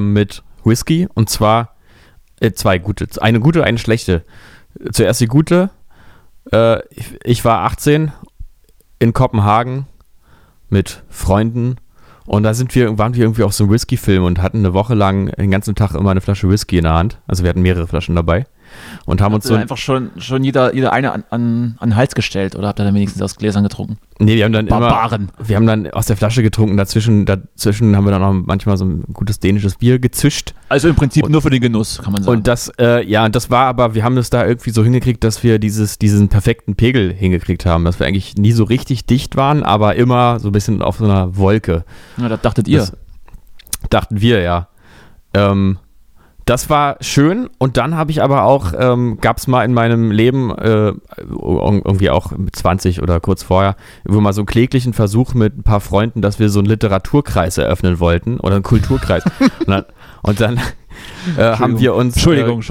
mit Whisky und zwar zwei gute. Eine gute, eine schlechte. Zuerst die gute. Ich war 18 in Kopenhagen mit Freunden. Und da waren wir irgendwie auf so einem Whisky-Film und hatten eine Woche lang den ganzen Tag immer eine Flasche Whisky in der Hand. Also wir hatten mehrere Flaschen dabei. Und haben uns so einfach schon jeder eine an den Hals gestellt oder habt ihr dann wenigstens aus Gläsern getrunken? Nee, wir haben dann wir haben dann aus der Flasche getrunken. Dazwischen haben wir dann auch manchmal so ein gutes dänisches Bier gezischt. Also im Prinzip nur für den Genuss, kann man sagen. Und das war aber, wir haben das da irgendwie so hingekriegt, dass wir diesen perfekten Pegel hingekriegt haben. Dass wir eigentlich nie so richtig dicht waren, aber immer so ein bisschen auf so einer Wolke. Na, das dachten wir, ja. Das war schön und dann habe ich aber auch, gab es mal in meinem Leben, irgendwie auch mit 20 oder kurz vorher, wo mal so einen kläglichen Versuch mit ein paar Freunden, dass wir so einen Literaturkreis eröffnen wollten oder einen Kulturkreis. Und dann haben wir uns... Entschuldigung.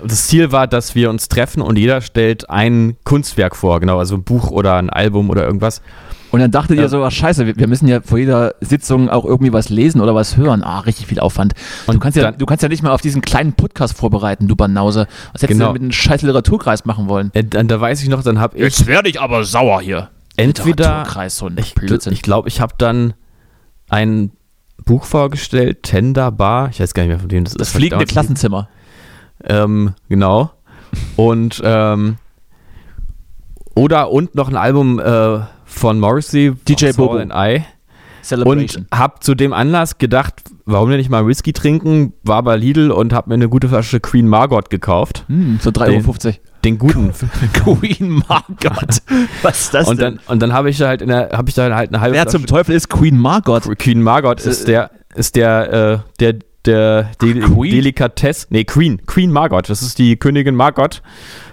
Das Ziel war, dass wir uns treffen und jeder stellt ein Kunstwerk vor, genau, also ein Buch oder ein Album oder irgendwas. Und dann dachtet ihr so, was scheiße, wir müssen ja vor jeder Sitzung auch irgendwie was lesen oder was hören. Ah, richtig viel Aufwand. Und du kannst ja nicht mal auf diesen kleinen Podcast vorbereiten, du Banause. Was hättest du denn mit einem scheiß Literaturkreis machen wollen? Da weiß ich noch, dann hab ich... Jetzt werde ich aber sauer hier. Entweder... So ein Blödsinn. Ich glaube, ich habe dann ein Buch vorgestellt, Tender Bar. Ich weiß gar nicht mehr, von dem das ist. Das fliegende Klassenzimmer. Genau. Und, und noch ein Album, von Morrissey, DJ Bobo and I. Und hab zu dem Anlass gedacht, warum denn nicht mal Whisky trinken, war bei Lidl und hab mir eine gute Flasche Queen Margot gekauft. So 3,50 Euro. Den guten. Queen Margot. Was ist das denn? Und dann hab ich da halt eine halbe Flasche. Wer zum Teufel ist Queen Margot? Queen Margot Queen Margot, das ist die Königin Margot.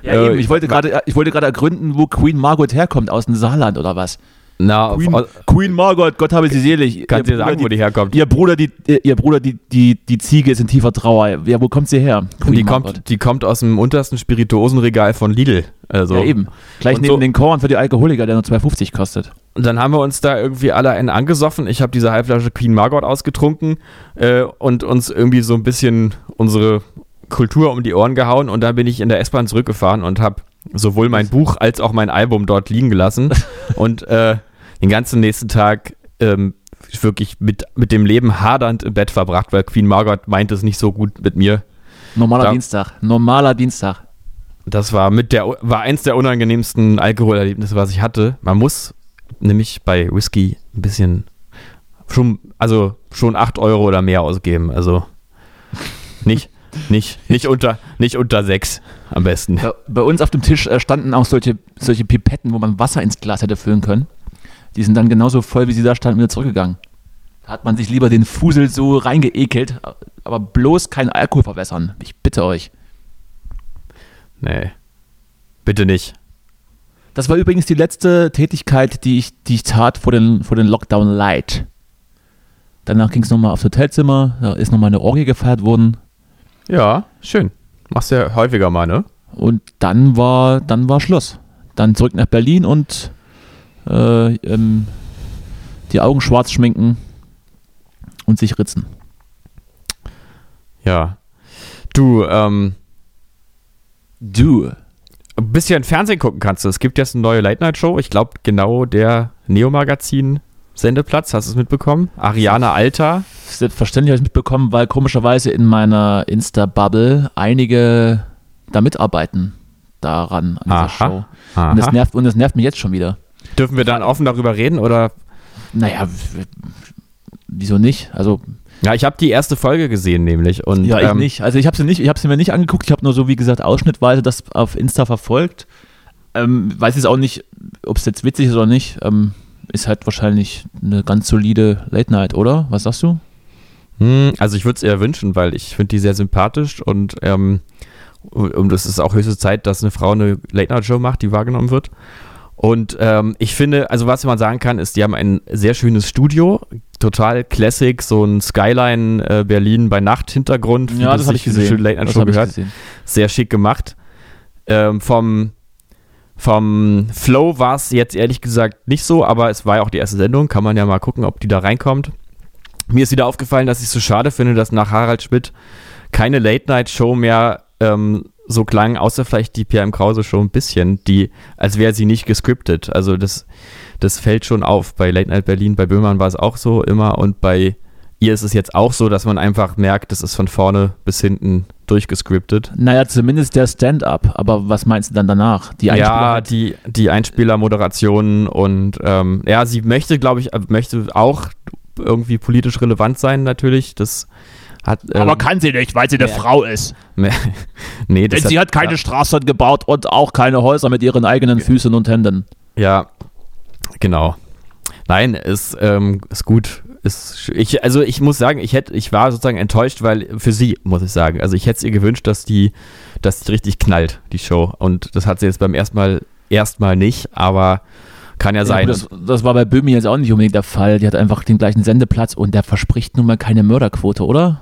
Ja, eben. Ich wollte gerade ergründen, wo Queen Margot herkommt, aus dem Saarland oder was? Na, Queen Margot, Gott habe sie selig. Kannst du dir sagen, wo die herkommt? Ihr Bruder, die Ziege ist in tiefer Trauer. Ja, wo kommt sie her? Die kommt aus dem untersten Spirituosenregal von Lidl. Also ja, eben. Gleich neben den Korn für die Alkoholiker, der nur 2,50 kostet. Und dann haben wir uns da irgendwie alle einen angesoffen. Ich habe diese Halbflasche Queen Margot ausgetrunken und uns irgendwie so ein bisschen unsere Kultur um die Ohren gehauen. Und dann bin ich in der S-Bahn zurückgefahren und habe sowohl mein Buch als auch mein Album dort liegen gelassen. Und den ganzen nächsten Tag wirklich mit dem Leben hadernd im Bett verbracht, weil Queen Margot meint es nicht so gut mit mir. Normaler Dienstag. Das war eins der unangenehmsten Alkoholerlebnisse, was ich hatte. Man muss nämlich bei Whisky ein bisschen schon 8 Euro oder mehr ausgeben. Also nicht unter 6 am besten. Bei uns auf dem Tisch standen auch solche Pipetten, wo man Wasser ins Glas hätte füllen können. Die sind dann genauso voll, wie sie da standen, wieder zurückgegangen. Da hat man sich lieber den Fusel so reingeekelt, aber bloß keinen Alkohol verwässern. Ich bitte euch. Nee, bitte nicht. Das war übrigens die letzte Tätigkeit, die ich tat vor den Lockdown Light. Danach ging es nochmal aufs Hotelzimmer, da ist nochmal eine Orgie gefeiert worden. Ja, schön. Machst ja häufiger mal, ne? Und dann war Schluss. Dann zurück nach Berlin und die Augen schwarz schminken und sich ritzen. Ja. Du ein bisschen Fernsehen gucken kannst du. Es gibt jetzt eine neue Late-Night-Show. Ich glaube, genau der Neo-Magazin-Sendeplatz. Hast du es mitbekommen? Ariana Alter. Selbstverständlich habe ich es mitbekommen, weil komischerweise in meiner Insta-Bubble einige da mitarbeiten daran, an dieser Show. Aha. Und das nervt mich jetzt schon wieder. Dürfen wir dann offen darüber reden oder? Naja, wieso nicht? Also... Ja, ich habe die erste Folge gesehen nämlich. Und, ja, ich nicht. Also ich habe sie mir nicht angeguckt. Ich habe nur so, wie gesagt, ausschnittweise das auf Insta verfolgt. Weiß jetzt auch nicht, ob es jetzt witzig ist oder nicht. Ist halt wahrscheinlich eine ganz solide Late Night, oder? Was sagst du? Also ich würde es eher wünschen, weil ich finde die sehr sympathisch und es ist auch höchste Zeit, dass eine Frau eine Late Night Show macht, die wahrgenommen wird. Und ich finde, also was man sagen kann, ist, die haben ein sehr schönes Studio, total Classic, so ein Skyline Berlin bei Nacht Hintergrund. Ja, das habe ich gesehen. Schöne Late-Night Show gehört. Sehr schick gemacht. Vom Flow war es jetzt ehrlich gesagt nicht so, aber es war ja auch die erste Sendung, kann man ja mal gucken, ob die da reinkommt. Mir ist wieder aufgefallen, dass ich es so schade finde, dass nach Harald Schmidt keine Late-Night-Show mehr so klang, außer vielleicht die PM Krause Show ein bisschen, als wäre sie nicht gescriptet. Also das fällt schon auf. Bei Late Night Berlin, bei Böhmermann war es auch so immer und bei ihr ist es jetzt auch so, dass man einfach merkt, das ist von vorne bis hinten durchgescriptet. Naja, zumindest der Stand-Up. Aber was meinst du dann danach? Die Einspieler? Ja, die Einspielermoderationen und sie möchte auch irgendwie politisch relevant sein natürlich, das hat, aber kann sie nicht, weil sie eine Frau ist. Nee, denn sie hat keine Straßen gebaut und auch keine Häuser mit ihren eigenen Füßen und Händen. Ja, genau. Nein, ist gut. Ich muss sagen, ich war sozusagen enttäuscht, weil für sie, muss ich sagen. Also ich hätte es ihr gewünscht, dass die richtig knallt, die Show. Und das hat sie jetzt beim erstmal nicht, aber kann ja sein. Gut, das war bei Böhmi jetzt auch nicht unbedingt der Fall. Die hat einfach den gleichen Sendeplatz und der verspricht nun mal keine Mörderquote, oder?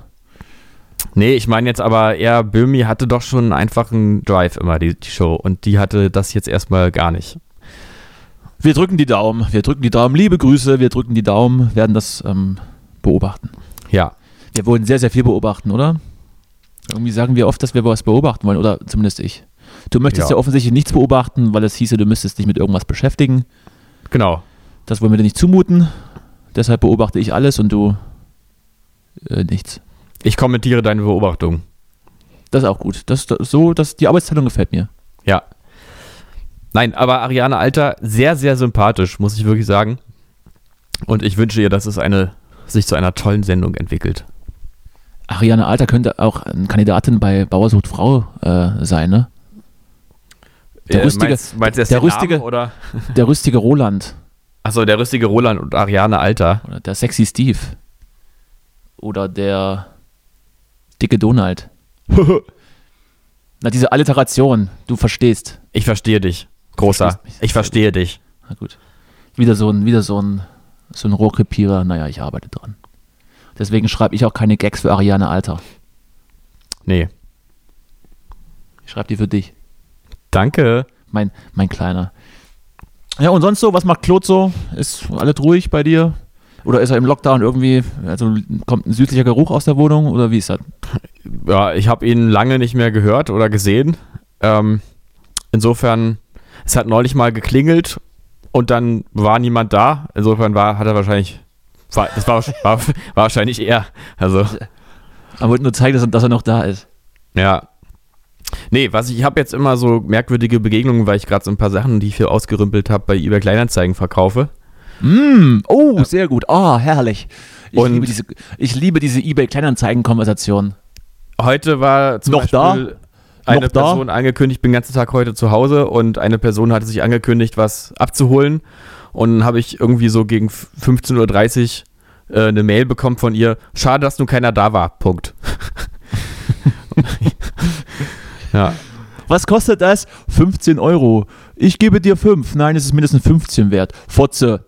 Nee, ich meine jetzt aber eher, Böhmi hatte doch schon einen einfachen Drive immer, die Show. Und die hatte das jetzt erstmal gar nicht. Wir drücken die Daumen. Liebe Grüße, wir drücken die Daumen, werden das beobachten. Ja. Wir wollen sehr, sehr viel beobachten, oder? Irgendwie sagen wir oft, dass wir was beobachten wollen, oder zumindest ich. Du möchtest ja offensichtlich nichts beobachten, weil es hieße, du müsstest dich mit irgendwas beschäftigen. Genau. Das wollen wir dir nicht zumuten, deshalb beobachte ich alles und du nichts. Ich kommentiere deine Beobachtung. Das ist auch gut. Die Arbeitsteilung gefällt mir. Ja. Nein, aber Ariane Alter, sehr, sehr sympathisch, muss ich wirklich sagen. Und ich wünsche ihr, dass es sich zu einer tollen Sendung entwickelt. Ariane Alter könnte auch eine Kandidatin bei Bauer sucht Frau sein, ne? Der rüstige Roland. Achso, der rüstige Roland und Ariane Alter. Oder der sexy Steve. Oder der dicke Donald. Na, diese Alliteration, du verstehst. Ich verstehe dich. Großer. Ich verstehe dich. Na gut. Wieder so ein Rohrkrepierer. Naja, ich arbeite dran. Deswegen schreibe ich auch keine Gags für Ariane Alter. Nee. Ich schreibe die für dich. Danke. Mein Kleiner. Ja, und sonst so, was macht Claude so? Ist alles ruhig bei dir? Oder ist er im Lockdown irgendwie, also kommt ein südlicher Geruch aus der Wohnung? Oder wie ist das? Ja, ich habe ihn lange nicht mehr gehört oder gesehen. Insofern, es hat neulich mal geklingelt und dann war niemand da. Insofern war wahrscheinlich er. Also. Er wollte nur zeigen, dass er noch da ist. Ja. Nee, ich habe jetzt immer so merkwürdige Begegnungen, weil ich gerade so ein paar Sachen, die ich hier ausgerümpelt habe, bei eBay Kleinanzeigen verkaufe. Sehr gut. Oh, herrlich. Ich liebe diese eBay-Kleinanzeigen-Konversation. Heute war zum Beispiel eine Person angekündigt, ich bin den ganzen Tag heute zu Hause und eine Person hatte sich angekündigt, was abzuholen und dann habe ich irgendwie so gegen 15.30 Uhr eine Mail bekommen von ihr, schade, dass nun keiner da war, Punkt. Ja. Was kostet das? 15 €. Ich gebe dir 5. Nein, es ist mindestens 15 wert. Fotze.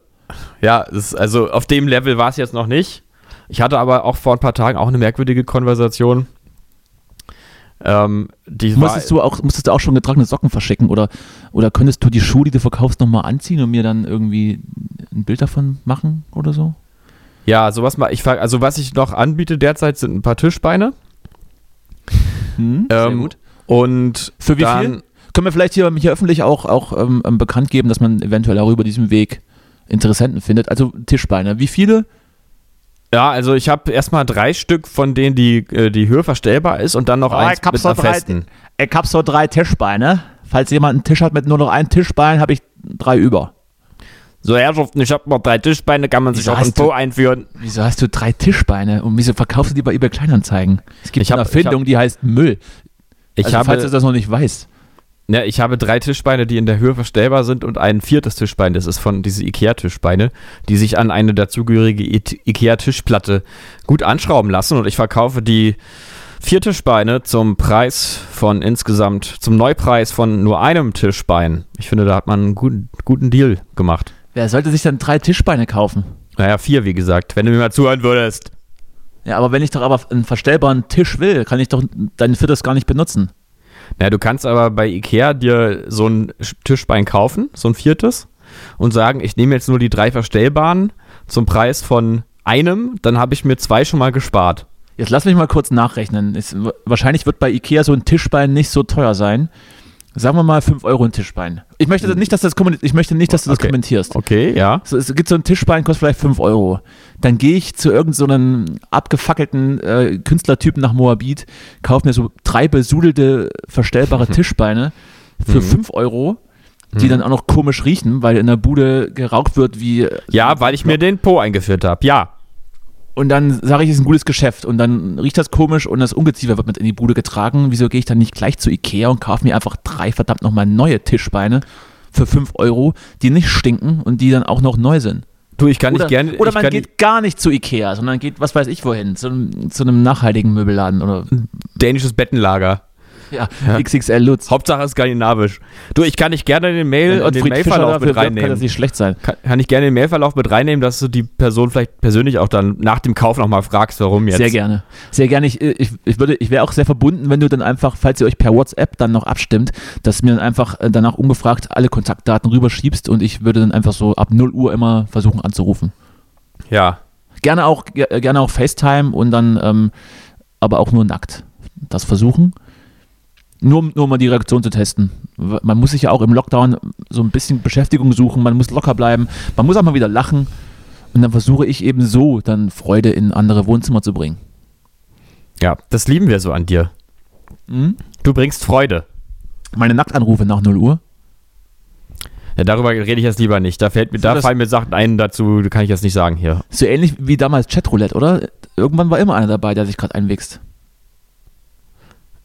Ja, also auf dem Level war es jetzt noch nicht. Ich hatte aber auch vor ein paar Tagen auch eine merkwürdige Konversation. Musstest du auch schon getragene Socken verschicken? Oder könntest du die Schuhe, die du verkaufst, nochmal anziehen und mir dann irgendwie ein Bild davon machen oder so? Ja, sowas mal. Also was ich noch anbiete derzeit sind ein paar Tischbeine. Sehr gut. Und für wie viel? Können wir vielleicht hier öffentlich auch bekannt geben, dass man eventuell auch über diesen Weg Interessenten findet, also Tischbeine. Wie viele? Ja, also ich habe erstmal 3 Stück, von denen die Höhe verstellbar ist und dann noch eins mit einer festen. Ich habe so 3 Tischbeine. Falls jemand einen Tisch hat mit nur noch einem Tischbein, habe ich 3 über. So, Herrschaften, ich habe noch 3 Tischbeine, kann man sich auch ein Po einführen. Wieso hast du 3 Tischbeine und wieso verkaufst du die bei eBay Kleinanzeigen? Es gibt eine Erfindung, die heißt Müll. Falls du das noch nicht weißt. Ja, ich habe 3 Tischbeine, die in der Höhe verstellbar sind und ein 4. Tischbein, das ist von diese IKEA-Tischbeine, die sich an eine dazugehörige IKEA-Tischplatte gut anschrauben lassen und ich verkaufe die 4 Tischbeine zum Neupreis von nur einem Tischbein. Ich finde, da hat man einen guten Deal gemacht. Wer sollte sich dann 3 Tischbeine kaufen? Naja, 4, wie gesagt, wenn du mir mal zuhören würdest. Ja, aber wenn ich doch einen verstellbaren Tisch will, kann ich doch dein 4. gar nicht benutzen. Naja, du kannst aber bei Ikea dir so ein Tischbein kaufen, so ein 4. und sagen, ich nehme jetzt nur die 3 verstellbaren zum Preis von einem, dann habe ich mir 2 schon mal gespart. Jetzt lass mich mal kurz nachrechnen. Wahrscheinlich wird bei Ikea so ein Tischbein nicht so teuer sein. Sagen wir mal 5 € ein Tischbein. Ich möchte nicht, dass du das kommentierst. Okay, ja. So, es gibt so ein Tischbein, kostet vielleicht 5 €. Dann gehe ich zu irgendeinem so abgefackelten Künstlertypen nach Moabit, kaufe mir so 3 besudelte, verstellbare Tischbeine für 5 €, die dann auch noch komisch riechen, weil in der Bude geraucht wird wie... Ja, weil ich mir den Po eingeführt habe, ja. Und dann sage ich, es ist ein gutes Geschäft und dann riecht das komisch und das Ungeziefer wird mit in die Bude getragen. Wieso gehe ich dann nicht gleich zu Ikea und kaufe mir einfach 3 verdammt nochmal neue Tischbeine für 5 €, die nicht stinken und die dann auch noch neu sind? Du, ich kann nicht gerne. Oder man geht gar nicht zu Ikea, sondern geht, was weiß ich wohin, zu einem nachhaltigen Möbelladen oder dänisches Bettenlager. Ja, ja, XXL Lutz. Hauptsache ist skandinavisch. Du, ich kann nicht gerne den Mailverlauf mit reinnehmen. Kann das nicht schlecht sein. Kann ich gerne den Mailverlauf mit reinnehmen, dass du die Person vielleicht persönlich auch dann nach dem Kauf nochmal fragst, warum jetzt. Sehr gerne. Sehr gerne. Ich wäre auch sehr verbunden, wenn du dann einfach, falls ihr euch per WhatsApp dann noch abstimmt, dass du mir dann einfach danach ungefragt alle Kontaktdaten rüberschiebst und ich würde dann einfach so ab 0 Uhr immer versuchen anzurufen. Ja. Gerne auch FaceTime und dann aber auch nur nackt das versuchen. Nur mal die Reaktion zu testen. Man muss sich ja auch im Lockdown so ein bisschen Beschäftigung suchen, man muss locker bleiben, man muss auch mal wieder lachen und dann versuche ich eben so dann Freude in andere Wohnzimmer zu bringen. Ja, das lieben wir so an dir. Hm? Du bringst Freude. Meine Nacktanrufe nach 0 Uhr? Ja, darüber rede ich jetzt lieber nicht. Da fallen mir Sachen ein, dazu kann ich jetzt nicht sagen hier. So ähnlich wie damals Chatroulette, oder? Irgendwann war immer einer dabei, der sich gerade einwichst.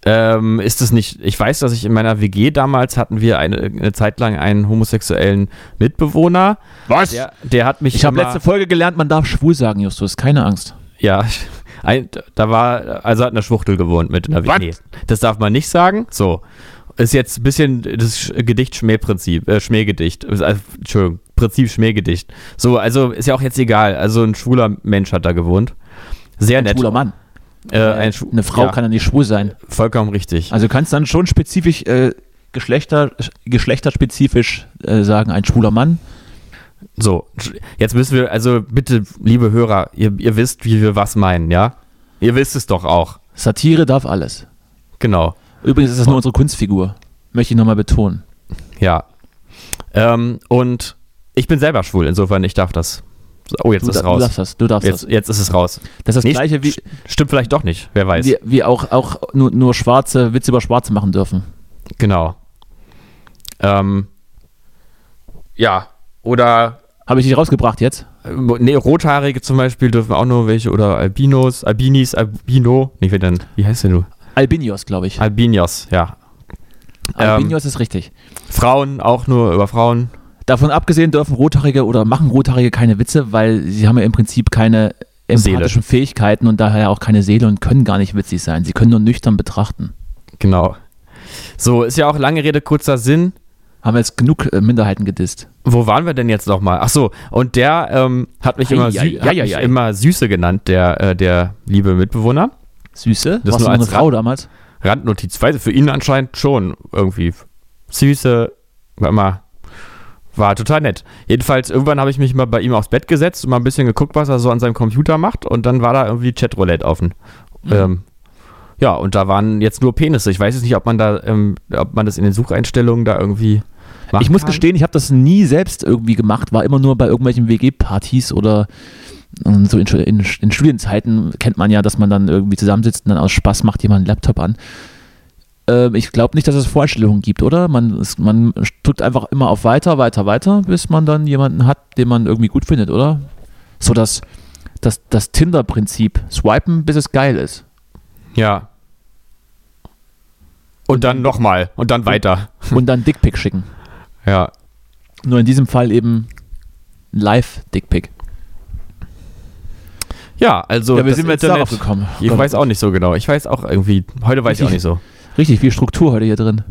Ist es nicht, ich weiß, dass ich in meiner WG damals hatten wir eine Zeit lang einen homosexuellen Mitbewohner. Was? Der hat mich. Ich habe letzte Folge gelernt, man darf schwul sagen, Justus, keine Angst. Ja, hat eine Schwuchtel gewohnt mit in der WG. Das darf man nicht sagen. So. Ist jetzt ein bisschen das Gedicht-Schmähprinzip, Schmähgedicht. Entschuldigung, Prinzip Schmähgedicht. So, also ist ja auch jetzt egal. Also ein schwuler Mensch hat da gewohnt. Sehr nett. Ein schwuler Mann. Eine Frau kann ja nicht schwul sein. Vollkommen richtig. Also du kannst dann schon spezifisch, geschlechterspezifisch sagen, ein schwuler Mann. So, jetzt müssen wir, also bitte, liebe Hörer, ihr wisst, wie wir was meinen, ja? Ihr wisst es doch auch. Satire darf alles. Genau. Übrigens ist das nur unsere Kunstfigur. Möchte ich nochmal betonen. Ja. Und ich bin selber schwul, insofern ich darf das. Oh, jetzt ist es raus. Du darfst das. Jetzt ist es raus. Das ist das Gleiche wie... Stimmt vielleicht doch nicht, wer weiß. Wie auch nur Schwarze Witze über Schwarze machen dürfen. Genau. Ja, oder... Habe ich dich rausgebracht jetzt? Nee, Rothaarige zum Beispiel dürfen auch nur welche, oder Albinos, Albinis, Albino... Nee, wie heißt der du? Albinos, glaube ich. Albinos, ja. Albinos ist richtig. Frauen, auch nur über Frauen... Davon abgesehen dürfen Rothaarige oder machen Rothaarige keine Witze, weil sie haben ja im Prinzip keine empathischen Fähigkeiten und daher auch keine Seele und können gar nicht witzig sein. Sie können nur nüchtern betrachten. Genau. So, ist ja auch lange Rede, kurzer Sinn. Haben wir jetzt genug Minderheiten gedisst. Wo waren wir denn jetzt nochmal? Ach so, und der hat mich immer Süße genannt, der liebe Mitbewohner. Süße? Das war eine Frau damals? Randnotiz, weil für ihn anscheinend schon irgendwie. Süße, war immer... War total nett. Jedenfalls, irgendwann habe ich mich mal bei ihm aufs Bett gesetzt und mal ein bisschen geguckt, was er so an seinem Computer macht. Und dann war da irgendwie Chatroulette offen. Ja, und da waren jetzt nur Penisse. Ich weiß jetzt nicht, ob man das in den Sucheinstellungen da irgendwie machen Ich muss kann. Gestehen, ich habe das nie selbst irgendwie gemacht. War immer nur bei irgendwelchen WG-Partys oder so in Studienzeiten kennt man ja, dass man dann irgendwie zusammensitzt und dann aus Spaß macht jemand einen Laptop an. Ich glaube nicht, dass es Voreinstellungen gibt, oder? Man drückt einfach immer auf weiter, bis man dann jemanden hat, den man irgendwie gut findet, oder? So das Tinder-Prinzip. Swipen, bis es geil ist. Ja. Und dann nochmal. Und dann weiter. Und dann Dickpick schicken. Ja. Nur in diesem Fall eben Live-Dickpick. Ja, also... Ja, wir sind jetzt darauf gekommen. Ich weiß auch nicht so genau. Ich weiß auch irgendwie... Heute weiß ich auch nicht so. Richtig viel Struktur heute hier drin.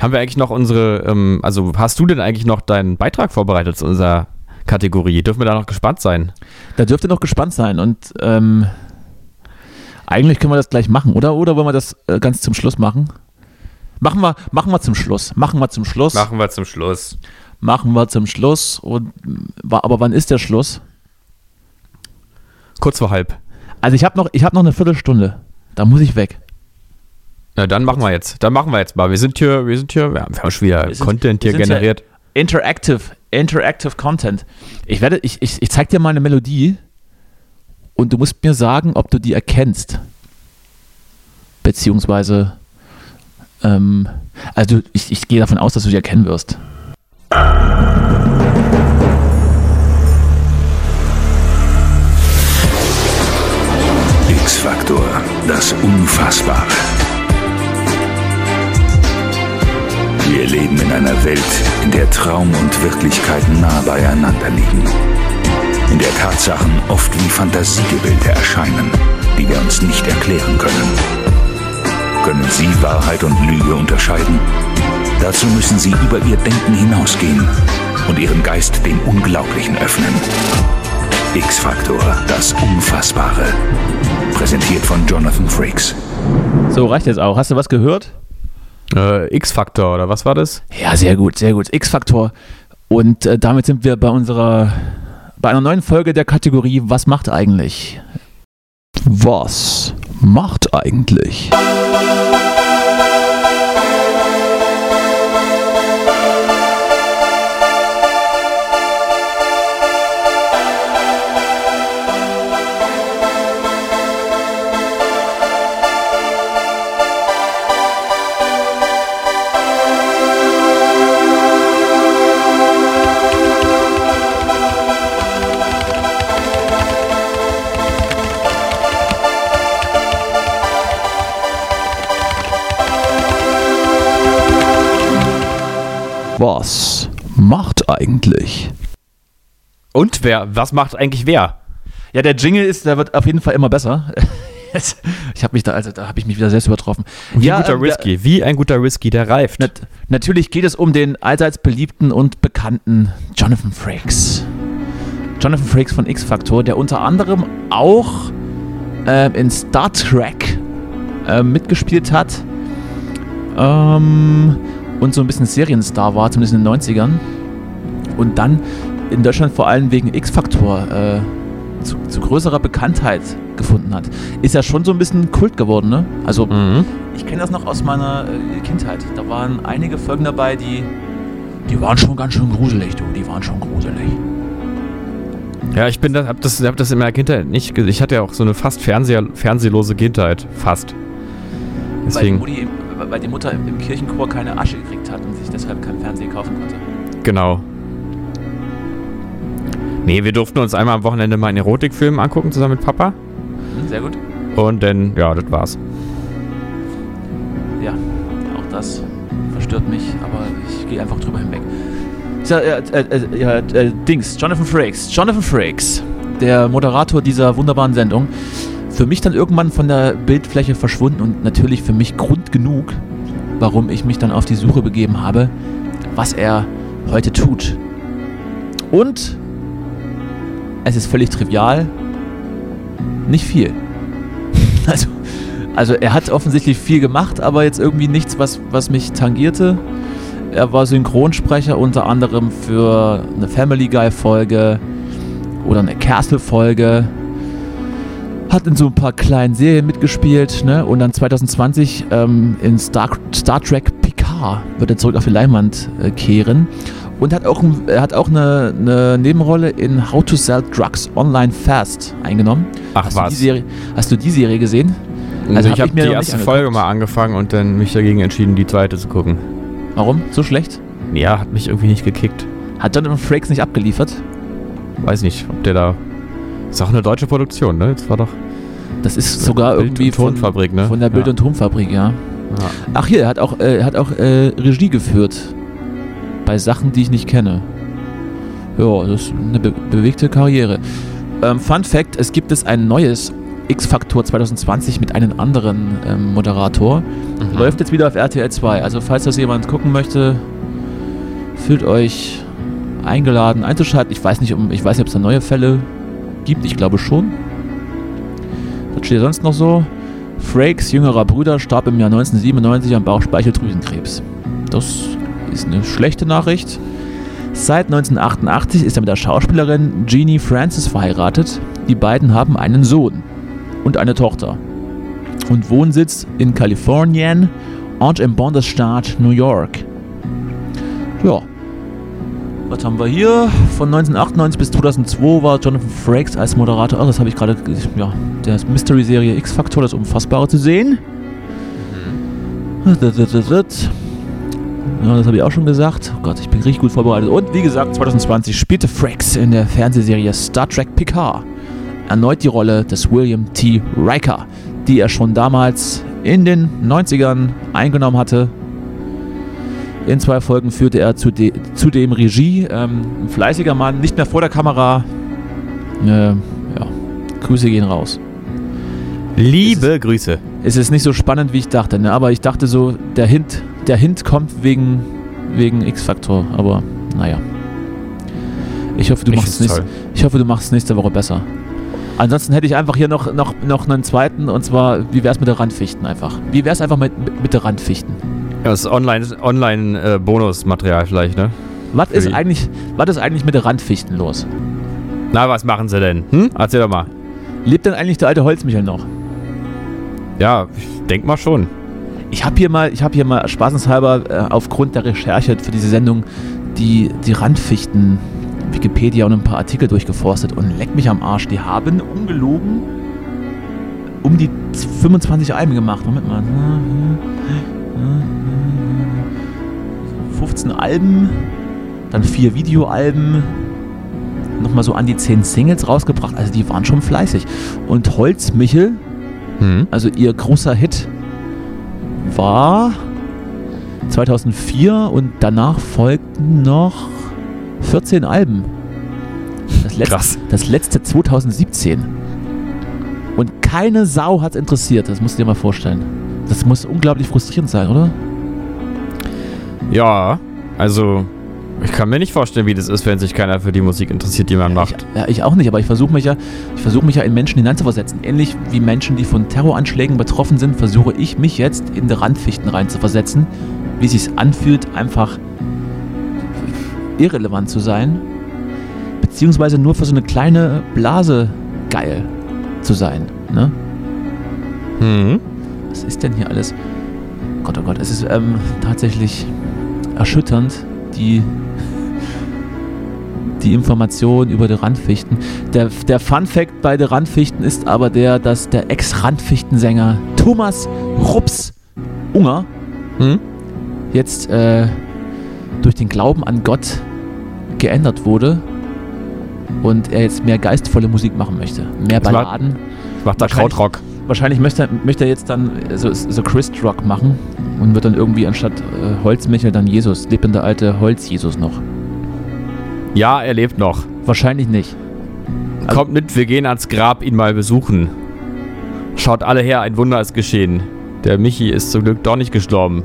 Haben wir eigentlich noch unsere, also hast du denn eigentlich noch deinen Beitrag vorbereitet zu unserer Kategorie? Dürfen wir da noch gespannt sein? Da dürft ihr noch gespannt sein und eigentlich können wir das gleich machen, oder? Oder wollen wir das ganz zum Schluss machen? Machen wir zum Schluss. Und, aber wann ist der Schluss? Kurz vor halb. Also ich hab noch eine Viertelstunde. Da muss ich weg. Na, dann machen wir jetzt mal. Wir sind hier, wir haben schon wieder Content hier generiert. Ja interactive Content. Ich zeig dir mal eine Melodie und du musst mir sagen, ob du die erkennst. Beziehungsweise, also ich gehe davon aus, dass du die erkennen wirst. X-Faktor, das Unfassbare. Wir leben in einer Welt, in der Traum und Wirklichkeit nah beieinander liegen. In der Tatsachen oft wie Fantasiegebilde erscheinen, die wir uns nicht erklären können. Können Sie Wahrheit und Lüge unterscheiden? Dazu müssen Sie über Ihr Denken hinausgehen und Ihren Geist dem Unglaublichen öffnen. X-Faktor, das Unfassbare. Präsentiert von Jonathan Frakes. So, reicht jetzt auch. Hast du was gehört? X-Faktor, oder was war das? Ja, sehr gut, sehr gut. X-Faktor. Und damit sind wir bei einer neuen Folge der Kategorie Was macht eigentlich? Was macht eigentlich? Was macht eigentlich? Und wer? Was macht eigentlich wer? Ja, der Jingle wird auf jeden Fall immer besser. Da habe ich mich wieder selbst übertroffen. Wie ein guter Whisky, der reift. Natürlich geht es um den allseits beliebten und bekannten Jonathan Frakes. Jonathan Frakes von X-Faktor, der unter anderem auch in Star Trek mitgespielt hat. Und so ein bisschen Serienstar war, zumindest in den 90ern. Und dann in Deutschland vor allem wegen X-Faktor zu größerer Bekanntheit gefunden hat. Ist ja schon so ein bisschen Kult geworden, ne? Also, Ich kenne das noch aus meiner Kindheit. Da waren einige Folgen dabei, die waren schon ganz schön gruselig, du. Die waren schon gruselig. Ja, ich hab das in meiner Kindheit nicht gesehen. Ich hatte ja auch so eine fast fernsehlose Kindheit. Fast. Deswegen. Weil die Mutter im Kirchenchor keine Asche gekriegt hat und sich deshalb kein Fernseher kaufen konnte. Genau. Nee, wir durften uns einmal am Wochenende mal einen Erotikfilm angucken, zusammen mit Papa. Sehr gut. Und dann, ja, das war's. Ja, auch das verstört mich, aber ich gehe einfach drüber hinweg. Jonathan Frakes, der Moderator dieser wunderbaren Sendung, für mich dann irgendwann von der Bildfläche verschwunden und natürlich für mich Grund genug, warum ich mich dann auf die Suche begeben habe, was er heute tut. Und es ist völlig trivial, nicht viel. Also er hat offensichtlich viel gemacht, aber jetzt irgendwie nichts, was mich tangierte. Er war Synchronsprecher unter anderem für eine Family Guy Folge oder eine Castle Folge. Hat in so ein paar kleinen Serien mitgespielt, ne? Und dann 2020 in Star Trek Picard wird er zurück auf die Leinwand kehren. Und hat auch eine Nebenrolle in How to Sell Drugs Online Fast eingenommen. Ach, hast du die Serie gesehen? Also ich habe die erste Folge mal angefangen und dann mich dagegen entschieden, die zweite zu gucken. Warum? So schlecht? Ja, hat mich irgendwie nicht gekickt. Hat Jonathan Frakes nicht abgeliefert? Weiß nicht, ob der da... Ist auch eine deutsche Produktion, ne? Das ist sogar irgendwie Tonfabrik, ne? Von der Bild- und Tonfabrik, ja. Ach hier, er hat auch Regie geführt. Bei Sachen, die ich nicht kenne. Ja, das ist eine bewegte Karriere. Fun Fact, es gibt ein neues X-Faktor 2020 mit einem anderen Moderator. Mhm. Läuft jetzt wieder auf RTL 2. Also falls das jemand gucken möchte, fühlt euch eingeladen einzuschalten. Ich weiß nicht, ob es da neue Fälle gibt, ich glaube schon. Was steht sonst noch so? Frakes jüngerer Bruder starb im Jahr 1997 am Bauchspeicheldrüsenkrebs. Das ist eine schlechte Nachricht. Seit 1988 ist er mit der Schauspielerin Jeannie Francis verheiratet. Die beiden haben einen Sohn und eine Tochter. Und Wohnsitz in Kalifornien und im Bundesstaat New York. Ja. Was haben wir hier? Von 1998 bis 2002 war Jonathan Frakes als Moderator. Das habe ich gerade, ja, der Mystery-Serie X-Faktor, das Unfassbare zu sehen. Ja, das habe ich auch schon gesagt. Oh Gott, ich bin richtig gut vorbereitet. Und wie gesagt, 2020 spielte Frakes in der Fernsehserie Star Trek Picard erneut die Rolle des William T. Riker, die er schon damals in den 90ern eingenommen hatte. In 2 Folgen führte er zudem Regie. Ein fleißiger Mann, nicht mehr vor der Kamera. Ja, Grüße gehen raus. Liebe Grüße. Es ist nicht so spannend, wie ich dachte, ne? Aber ich dachte so, der Hint kommt wegen X-Faktor. Aber naja. Ich hoffe, du machst es nächste Woche besser. Ansonsten hätte ich einfach hier noch einen zweiten, und zwar, wie wär's mit der Randfichten einfach? Wie wär's einfach mit der Randfichten? Ja, das ist online Bonusmaterial vielleicht, ne? Was ist eigentlich mit der Randfichten los? Na, was machen sie denn? Erzähl doch mal. Lebt denn eigentlich der alte Holzmichel noch? Ja, ich denk mal schon. Ich habe hier mal spaßenshalber aufgrund der Recherche für diese Sendung die Randfichten Wikipedia und ein paar Artikel durchgeforstet, und leck mich am Arsch, die haben ungelogen um die 25 Alben gemacht. Moment mal. 15 Alben, dann 4 Videoalben, nochmal so an die 10 Singles rausgebracht, also die waren schon fleißig. Und Holzmichel, also ihr großer Hit, war 2004, und danach folgten noch 14 Alben. Das letzte 2017. Und keine Sau hat's interessiert, das musst du dir mal vorstellen. Das muss unglaublich frustrierend sein, oder? Ja, also ich kann mir nicht vorstellen, wie das ist, wenn sich keiner für die Musik interessiert, die man macht. Ich auch nicht, aber ich versuche mich ja in Menschen hineinzuversetzen. Ähnlich wie Menschen, die von Terroranschlägen betroffen sind, versuche ich mich jetzt in die Randfichten reinzuversetzen, wie es sich anfühlt, einfach irrelevant zu sein, beziehungsweise nur für so eine kleine Blase geil zu sein, ne? Was ist denn hier alles? Gott, oh Gott, es ist tatsächlich erschütternd, die Information über die Randfichten. Der Funfact bei der Randfichten ist aber der, dass der Ex-Randfichtensänger Thomas Rups Unger jetzt durch den Glauben an Gott geändert wurde und er jetzt mehr geistvolle Musik machen möchte. Mehr Balladen. Macht er Krautrock. Wahrscheinlich möchte er jetzt dann so Christ-Rock machen und wird dann irgendwie anstatt Holzmichel dann Jesus. Lebt denn der alte Holz-Jesus noch? Ja, er lebt noch. Wahrscheinlich nicht. Also, kommt mit, wir gehen ans Grab, ihn mal besuchen. Schaut alle her, ein Wunder ist geschehen. Der Michi ist zum Glück doch nicht gestorben.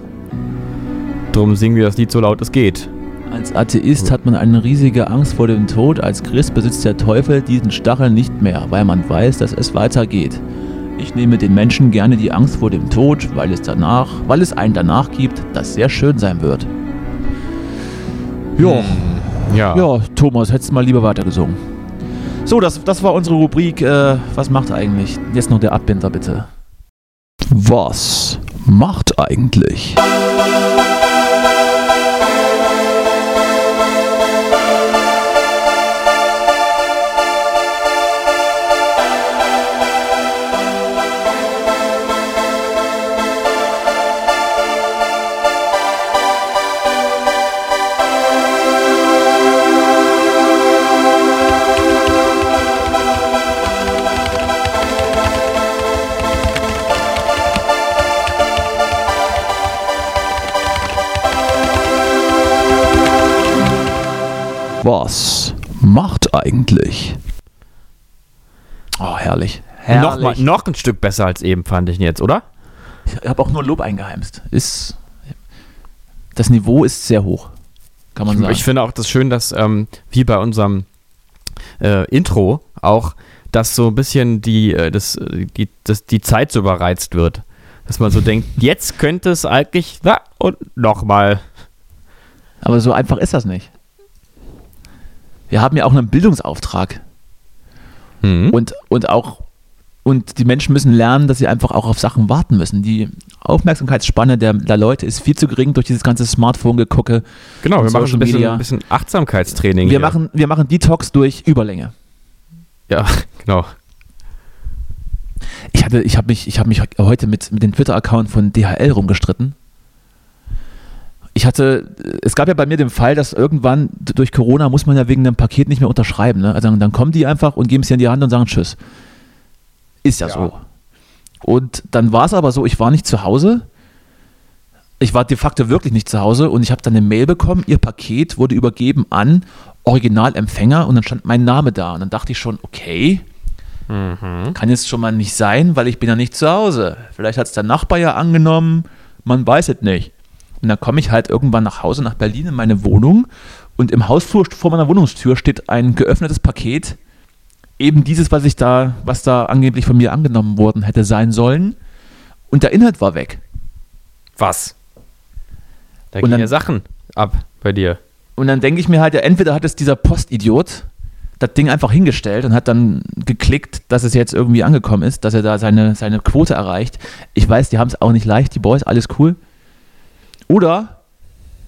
Drum singen wir das Lied so laut es geht. Als Atheist hat man eine riesige Angst vor dem Tod. Als Christ besitzt der Teufel diesen Stachel nicht mehr, weil man weiß, dass es weitergeht. Ich nehme den Menschen gerne die Angst vor dem Tod, weil es einen danach gibt, das sehr schön sein wird. Jo. Ja, Thomas, hättest mal lieber weitergesungen. So, das war unsere Rubrik. Was macht eigentlich? Jetzt noch der Abbinder, bitte. Was macht eigentlich? Was macht eigentlich? Oh, herrlich. Noch ein Stück besser als eben, fand ich ihn jetzt, oder? Ich habe auch nur Lob eingeheimst. Das Niveau ist sehr hoch, kann man sagen. Ich finde auch das schön, dass wie bei unserem Intro auch, dass so ein bisschen die Zeit so überreizt wird. Dass man so denkt, jetzt könnte es eigentlich, und nochmal. Aber so einfach ist das nicht. Wir haben ja auch einen Bildungsauftrag. Und die Menschen müssen lernen, dass sie einfach auch auf Sachen warten müssen. Die Aufmerksamkeitsspanne der Leute ist viel zu gering durch dieses ganze Smartphone-Gegucke. Genau, wir machen so ein bisschen Achtsamkeitstraining. Wir machen Detox durch Überlänge. Ja, genau. Ich habe mich heute mit dem Twitter-Account von DHL rumgestritten. Es gab ja bei mir den Fall, dass irgendwann durch Corona muss man ja wegen einem Paket nicht mehr unterschreiben, ne? Also dann kommen die einfach und geben es dir in die Hand und sagen Tschüss. Ist ja so. Und dann war es aber so, ich war nicht zu Hause. Ich war de facto wirklich nicht zu Hause und ich habe dann eine Mail bekommen, ihr Paket wurde übergeben an Originalempfänger und dann stand mein Name da. Und dann dachte ich schon, okay, kann jetzt schon mal nicht sein, weil ich bin ja nicht zu Hause. Vielleicht hat es der Nachbar ja angenommen, man weiß es nicht. Und dann komme ich halt irgendwann nach Hause, nach Berlin in meine Wohnung und im Hausflur vor meiner Wohnungstür steht ein geöffnetes Paket, eben dieses, was da angeblich von mir angenommen worden hätte sein sollen. Und der Inhalt war weg. Was? Da gehen ja Sachen ab bei dir. Und dann denke ich mir halt, ja, entweder hat es dieser Postidiot das Ding einfach hingestellt und hat dann geklickt, dass es jetzt irgendwie angekommen ist, dass er da seine Quote erreicht. Ich weiß, die haben es auch nicht leicht, die Boys, alles cool. Oder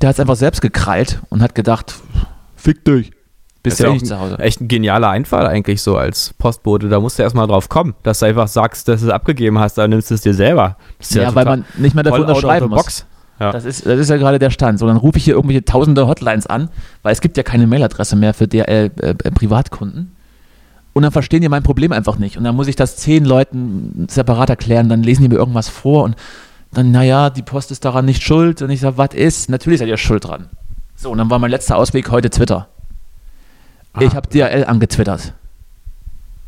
der hat es einfach selbst gekrallt und hat gedacht, fick dich, bist ja nicht zu Hause. Echt ein genialer Einfall eigentlich so als Postbote. Da musst du erstmal drauf kommen, dass du einfach sagst, dass du es abgegeben hast, dann nimmst du es dir selber. Ja, weil man nicht mehr dafür unterschreiben muss. Ja. Das ist ja gerade der Stand. So, dann rufe ich hier irgendwelche tausende Hotlines an, weil es gibt ja keine Mailadresse mehr für DHL Privatkunden. Und dann verstehen die mein Problem einfach nicht. Und dann muss ich das 10 Leuten separat erklären, dann lesen die mir irgendwas vor und dann, naja, die Post ist daran nicht schuld. Und ich sage, was ist? Natürlich seid ihr schuld dran. So, und dann war mein letzter Ausweg heute Twitter. Ich habe DHL angetwittert.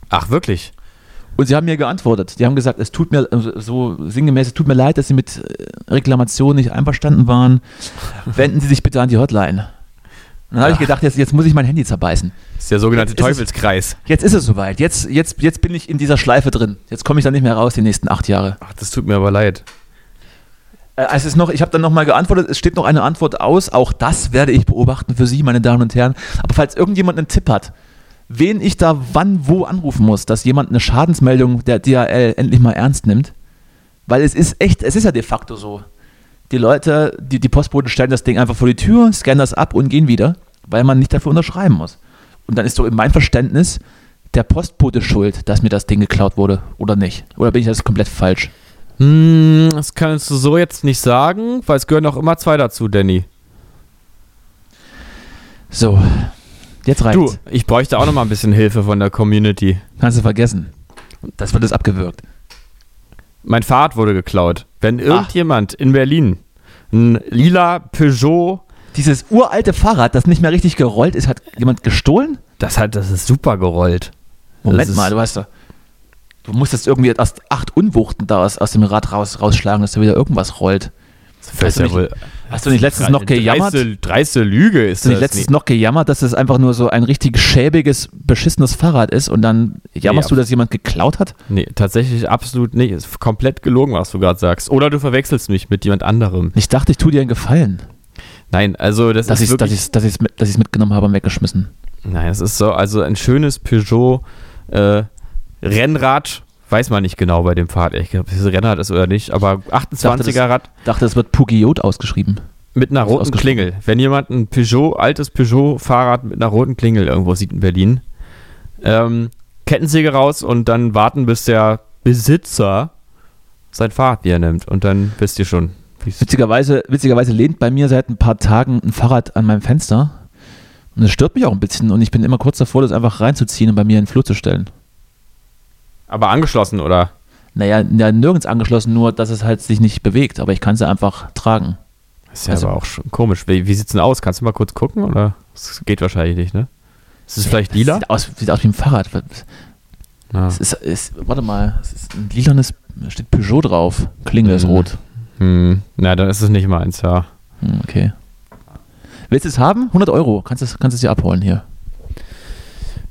Ach, wirklich? Und sie haben mir geantwortet. Die haben gesagt, es tut mir so sinngemäß, es tut mir leid, dass sie mit Reklamationen nicht einverstanden waren. Wenden Sie sich bitte an die Hotline. Und dann habe ich gedacht, jetzt muss ich mein Handy zerbeißen. Das ist der sogenannte Teufelskreis. Jetzt ist es soweit. Jetzt bin ich in dieser Schleife drin. Jetzt komme ich da nicht mehr raus die nächsten 8 Jahre. Ach, das tut mir aber leid. Ich habe dann nochmal geantwortet, es steht noch eine Antwort aus. Auch das werde ich beobachten für Sie, meine Damen und Herren. Aber falls irgendjemand einen Tipp hat, wen ich da wann wo anrufen muss, dass jemand eine Schadensmeldung der DHL endlich mal ernst nimmt, weil es ist ja de facto so. Die Leute, die Postboten stellen das Ding einfach vor die Tür, scannen das ab und gehen wieder, weil man nicht dafür unterschreiben muss. Und dann ist so in meinem Verständnis der Postbote schuld, dass mir das Ding geklaut wurde oder nicht. Oder bin ich das komplett falsch? Das kannst du so jetzt nicht sagen, weil es gehören auch immer 2 dazu, Danny. So. Jetzt reicht's. Du, ich bräuchte auch noch mal ein bisschen Hilfe von der Community. Kannst du vergessen. Das wird jetzt abgewürgt. Mein Fahrrad wurde geklaut. Wenn irgendjemand in Berlin ein lila Peugeot... Dieses uralte Fahrrad, das nicht mehr richtig gerollt ist, hat jemand gestohlen? Das ist super gerollt. Moment mal, du musst jetzt irgendwie erst 8 Unwuchten da aus dem Rad rausschlagen, dass da wieder irgendwas rollt. Hast du nicht letztens noch gejammert? Dreiste Lüge ist das. Hast du nicht letztens noch gejammert, dass es einfach nur so ein richtig schäbiges, beschissenes Fahrrad ist und dann jammerst du, dass jemand geklaut hat? Nee, tatsächlich absolut nicht. Ist komplett gelogen, was du gerade sagst. Oder du verwechselst mich mit jemand anderem. Ich dachte, ich tue dir einen Gefallen. Nein, also das ist wirklich... Dass ich es mitgenommen habe und weggeschmissen. Nein, es ist so, also ein schönes Peugeot Rennrad... Weiß man nicht genau bei dem Fahrrad, ich glaube, ob es ein Rennrad ist oder nicht, aber 28er-Rad. Ich dachte, es wird Peugeot ausgeschrieben. Mit einer roten Klingel. Wenn jemand ein altes Peugeot-Fahrrad mit einer roten Klingel irgendwo sieht in Berlin, Kettensäge raus und dann warten, bis der Besitzer sein Fahrrad wieder nimmt. Und dann wisst ihr schon. Witzigerweise lehnt bei mir seit ein paar Tagen ein Fahrrad an meinem Fenster. Und das stört mich auch ein bisschen. Und ich bin immer kurz davor, das einfach reinzuziehen und bei mir in den Flur zu stellen. Aber angeschlossen, oder? Naja, nirgends angeschlossen, nur dass es halt sich nicht bewegt. Aber ich kann sie einfach tragen. Ist ja also, aber auch schon komisch. Wie sieht es denn aus? Kannst du mal kurz gucken? Oder? Das geht wahrscheinlich nicht, ne? Ist es vielleicht lila? Sieht aus wie ein Fahrrad. Ja. Warte mal, es ist ein lilanes, steht Peugeot drauf. Klingel ist rot. Na, dann ist es nicht meins, ja. Okay. Willst du es haben? 100 €. Kannst du es dir abholen hier.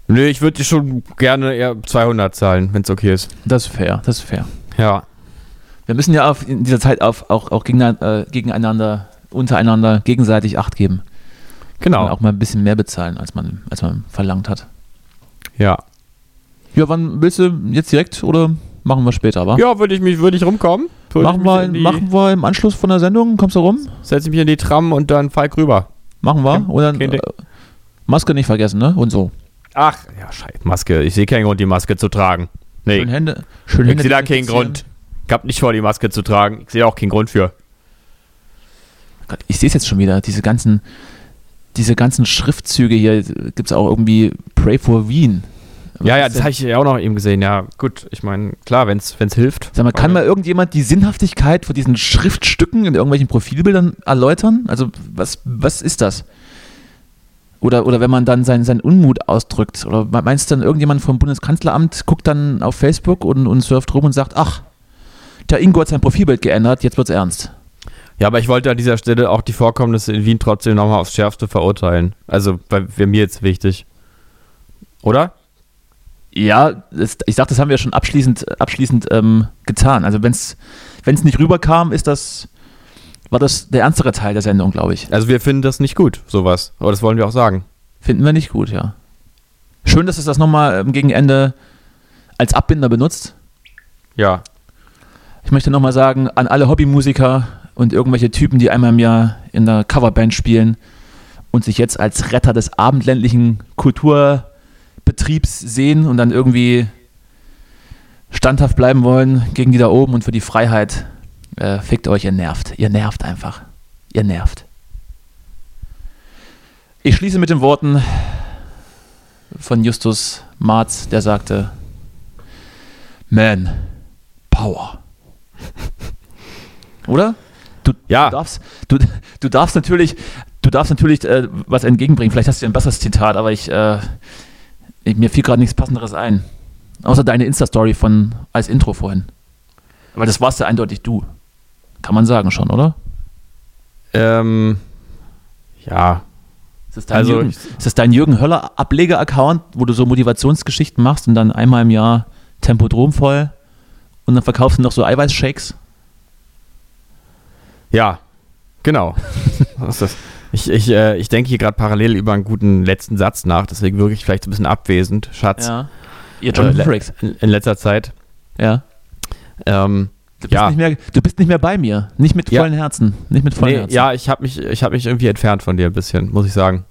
Nee, ich würde dir schon gerne eher 200 zahlen, wenn es okay ist. Das ist fair. Ja. Wir müssen ja in dieser Zeit auch gegeneinander, untereinander gegenseitig Acht geben. Genau. Und auch mal ein bisschen mehr bezahlen, als man verlangt hat. Ja. Ja, wann willst du jetzt direkt oder machen wir später, aber? Ja, würde ich rumkommen. Machen wir im Anschluss von der Sendung, kommst du rum? Setz ich mich in die Tram und dann fahr ich rüber. Machen wir. Und dann Maske nicht vergessen, ne? Und so. Ach, ja, scheiße, Maske. Ich sehe keinen Grund, die Maske zu tragen. Nee. Schön Hände. Ich sehe da keinen Grund. Ich habe nicht vor, die Maske zu tragen. Ich sehe auch keinen Grund für. Gott, ich sehe es jetzt schon wieder. Diese ganzen Schriftzüge hier, gibt es auch irgendwie Pray for Wien. Ja, das habe ich ja auch noch eben gesehen. Ja, gut, ich meine, klar, wenn es hilft. Sag mal, kann mal irgendjemand die Sinnhaftigkeit von diesen Schriftstücken in irgendwelchen Profilbildern erläutern? Also, was ist das? Oder wenn man dann seinen Unmut ausdrückt. Oder meinst du dann, irgendjemand vom Bundeskanzleramt guckt dann auf Facebook und surft rum und sagt, ach, der Ingo hat sein Profilbild geändert, jetzt wird's ernst. Ja, aber ich wollte an dieser Stelle auch die Vorkommnisse in Wien trotzdem nochmal aufs Schärfste verurteilen. Also, wäre mir jetzt wichtig. Oder? Ja, ich sag, das haben wir schon abschließend getan. Also, wenn es nicht rüberkam, war das der ernstere Teil der Sendung, glaube ich. Also, wir finden das nicht gut, sowas. Aber das wollen wir auch sagen. Finden wir nicht gut, ja. Schön, dass es das nochmal am Gegenende als Abbinder benutzt. Ja. Ich möchte nochmal sagen, an alle Hobbymusiker und irgendwelche Typen, die einmal im Jahr in der Coverband spielen und sich jetzt als Retter des abendländlichen Kulturbetriebs sehen und dann irgendwie standhaft bleiben wollen gegen die da oben und für die Freiheit, fickt euch, ihr nervt. Ihr nervt einfach. Ihr nervt. Ich schließe mit den Worten von Justus Marz, der sagte, Man, Power. Oder? Du darfst natürlich was entgegenbringen. Vielleicht hast du ein besseres Zitat, aber mir fiel gerade nichts Passenderes ein. Außer deine Insta-Story als Intro vorhin. Aber das warst ja eindeutig du. Kann man sagen schon, oder? Ja. Ist das dein Jürgen Höller Ableger-Account, wo du so Motivationsgeschichten machst und dann einmal im Jahr Tempodrom voll und dann verkaufst du noch so Eiweißshakes? Ja, genau. Ich denke hier gerade parallel über einen guten letzten Satz nach, deswegen wirklich vielleicht ein bisschen abwesend, Schatz. Ja. Ihr Jonathan Frakes. In letzter Zeit. Ja. Du bist nicht mehr bei mir. Nicht mit vollen Herzen. Ja, ich hab mich irgendwie entfernt von dir ein bisschen, muss ich sagen.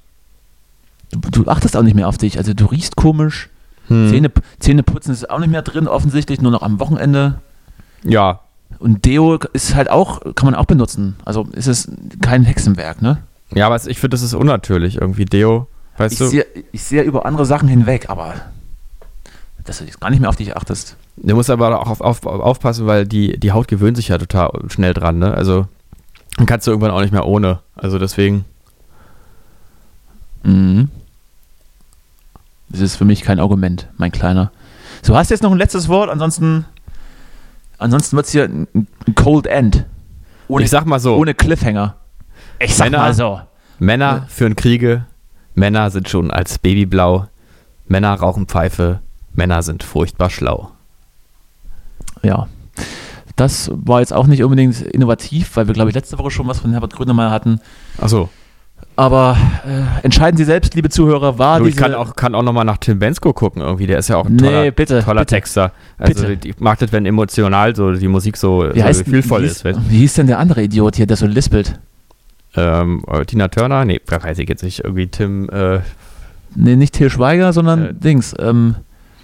Du achtest auch nicht mehr auf dich. Also du riechst komisch. Zähne putzen ist auch nicht mehr drin, offensichtlich, nur noch am Wochenende. Ja. Und Deo ist halt auch, kann man auch benutzen. Also ist es kein Hexenwerk, ne? Ja, aber ich finde, das ist unnatürlich irgendwie. Deo, weißt du? Ich sehe über andere Sachen hinweg, aber dass du gar nicht mehr auf dich achtest. Du musst aber auch aufpassen, weil die Haut gewöhnt sich ja total schnell dran, ne? Also dann kannst du irgendwann auch nicht mehr ohne. Also deswegen. Mhm. Das ist für mich kein Argument, mein Kleiner. So, hast du jetzt noch ein letztes Wort? Ansonsten wird es hier ein Cold End. Ich sag mal so. Ohne Cliffhanger. Ich sag mal so. Männer führen Kriege. Männer sind schon als Babyblau. Männer rauchen Pfeife. Männer sind furchtbar schlau. Ja. Das war jetzt auch nicht unbedingt innovativ, weil wir, glaube ich, letzte Woche schon was von Herbert Grönemeyer hatten. Ach so. Aber entscheiden Sie selbst, liebe Zuhörer, ich kann auch nochmal nach Tim Bensko gucken irgendwie, der ist ja auch ein toller Texter. Also ich mag das, wenn emotional so die Musik so gefühlvoll ist. Wie hieß denn der andere Idiot hier, der so lispelt? Tina Turner? Nee, weiß ich jetzt nicht. Irgendwie Tim... nee, nicht Till Schweiger, sondern Dings.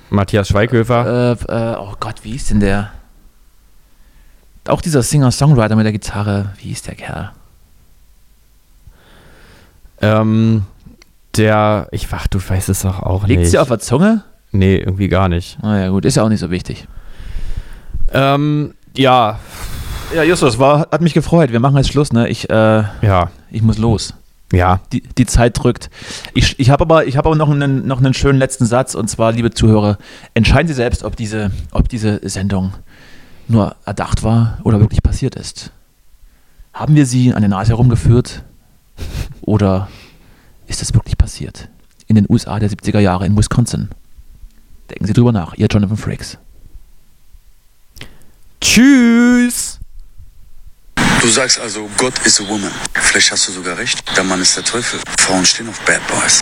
Matthias Schweighöfer. Oh Gott, wie hieß denn der? Auch dieser Singer-Songwriter mit der Gitarre. Wie hieß der Kerl? Du weißt es doch auch nicht. Liegt's dir auf der Zunge? Nee, irgendwie gar nicht. Na ja, gut, ist ja auch nicht so wichtig. Ja. Ja, Justus, hat mich gefreut. Wir machen jetzt Schluss, ne? Ich muss los. Ja. Die Zeit drückt. Ich habe aber noch einen schönen letzten Satz, und zwar, liebe Zuhörer, entscheiden Sie selbst, ob diese Sendung nur erdacht war oder wirklich passiert ist. Haben wir sie an der Nase herumgeführt? Oder ist das wirklich passiert? In den USA der 70er Jahre in Wisconsin. Denken Sie drüber nach. Ihr Jonathan Frakes. Tschüss! Du sagst also, God is a woman. Vielleicht hast du sogar recht. Der Mann ist der Teufel. Frauen stehen auf Bad Boys.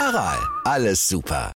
Aral, alles super.